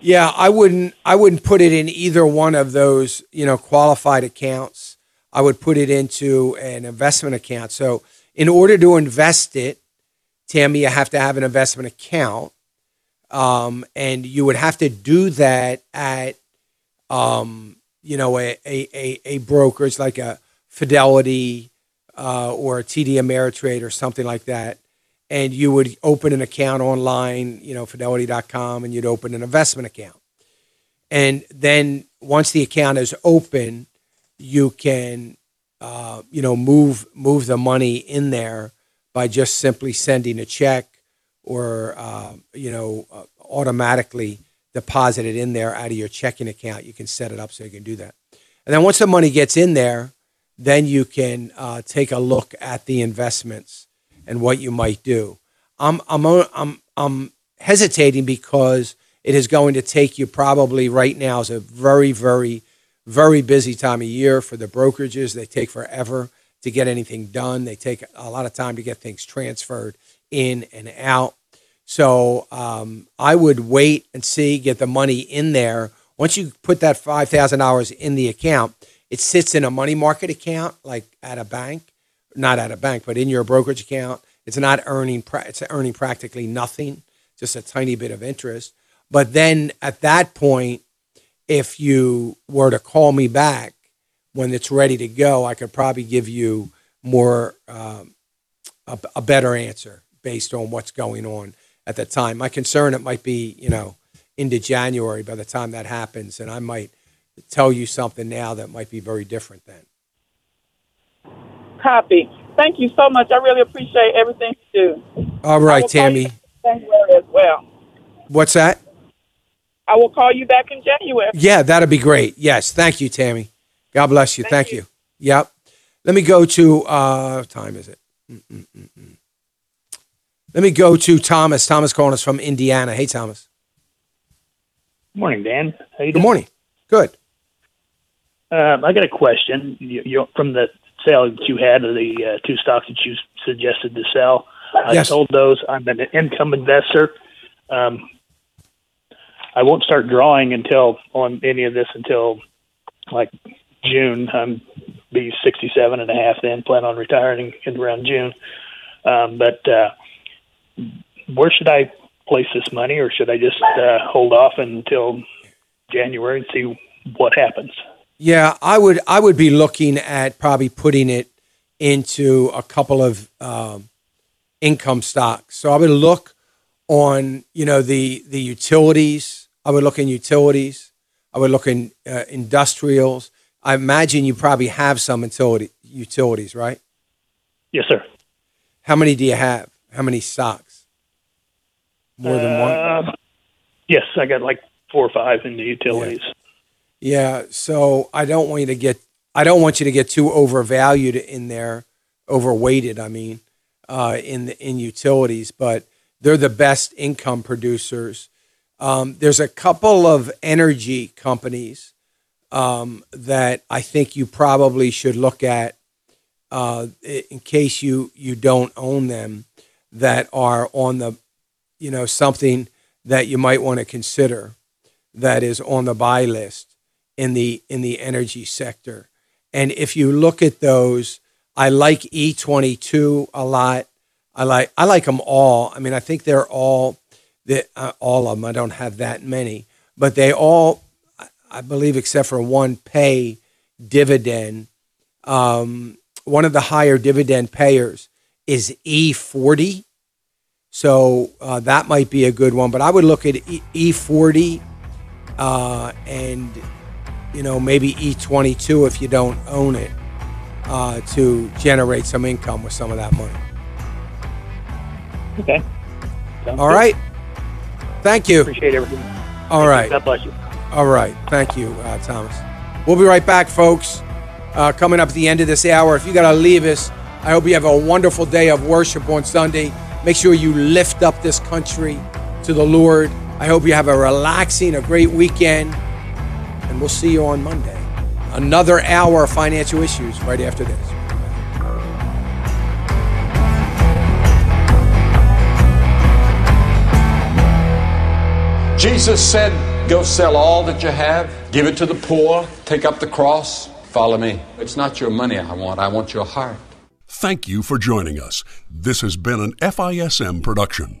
Yeah, I wouldn't put it in either one of those, qualified accounts. I would put it into an investment account. So in order to invest it, Tammy, you have to have an investment account. And you would have to do that at, a brokerage like a Fidelity or a TD Ameritrade or something like that. And you would open an account online, fidelity.com, and you'd open an investment account. And then once the account is open, you can, move the money in there by just simply sending a check or, automatically deposit it in there out of your checking account. You can set it up so you can do that. And then once the money gets in there, then you can take a look at the investments and what you might do. I'm hesitating because it is going to take you probably right now is a very, very, very busy time of year for the brokerages. They take forever to get anything done. They take a lot of time to get things transferred in and out. So I would wait and see, get the money in there. Once you put that $5,000 in the account, it sits in a money market account, like at a bank, not at a bank, but in your brokerage account. It's not earning, it's earning practically nothing, just a tiny bit of interest. But then at that point, if you were to call me back when it's ready to go, I could probably give you more, a better answer based on what's going on at the time. My concern, it might be, into January by the time that happens, and I might tell you something now that might be very different then. Copy. Thank you so much. I really appreciate everything you do. All right, Tammy. January as well. What's that? I will call you back in January. Yeah, that'll be great. Yes, thank you, Tammy. God bless you. Thank you. Yep. Let me go to, what time is it? Let me go to Thomas. Thomas calling us from Indiana. Hey, Thomas. Morning, Dan. How you doing? Good morning. Good. I got a question. From the sale that you had of the two stocks that you suggested to sell, I sold those. I'm an income investor. I won't start drawing until like June. I'm be 67 and a half then, plan on retiring in around June. But where should I place this money, or should I just hold off until January and see what happens? Yeah, I would be looking at probably putting it into a couple of income stocks. So I would look on, you know, the utilities. I would look in utilities. I would look in industrials. I imagine you probably have some utilities, right? Yes, sir. How many do you have? How many stocks? More than one? Yes, I got like 4 or 5 in the utilities. Yeah. So I don't want you to get. I don't want you to get too overvalued in there, overweighted. I mean, in utilities, but they're the best income producers. There's a couple of energy companies that I think you probably should look at in case you don't own them, that are on the, you know, something that you might want to consider that is on the buy list in the energy sector. And if you look at those, I like E22 a lot. I like them all. I mean, I think they're all of them. I don't have that many, but they all, I believe, except for one, pay dividend. One of the higher dividend payers is E40. So that might be a good one, but I would look at E40 and, you know, maybe E22 if you don't own it to generate some income with some of that money. Okay. Sounds good. All right. Thank you. Appreciate everything. All right. God bless you. All right. Thank you, Thomas. We'll be right back, folks. Coming up at the end of this hour, if you got to leave us, I hope you have a wonderful day of worship on Sunday. Make sure you lift up this country to the Lord. I hope you have a relaxing, a great weekend. And we'll see you on Monday. Another hour of Financial Issues right after this. Jesus said, go sell all that you have, give it to the poor, take up the cross, follow me. It's not your money I want your heart. Thank you for joining us. This has been an FISM production.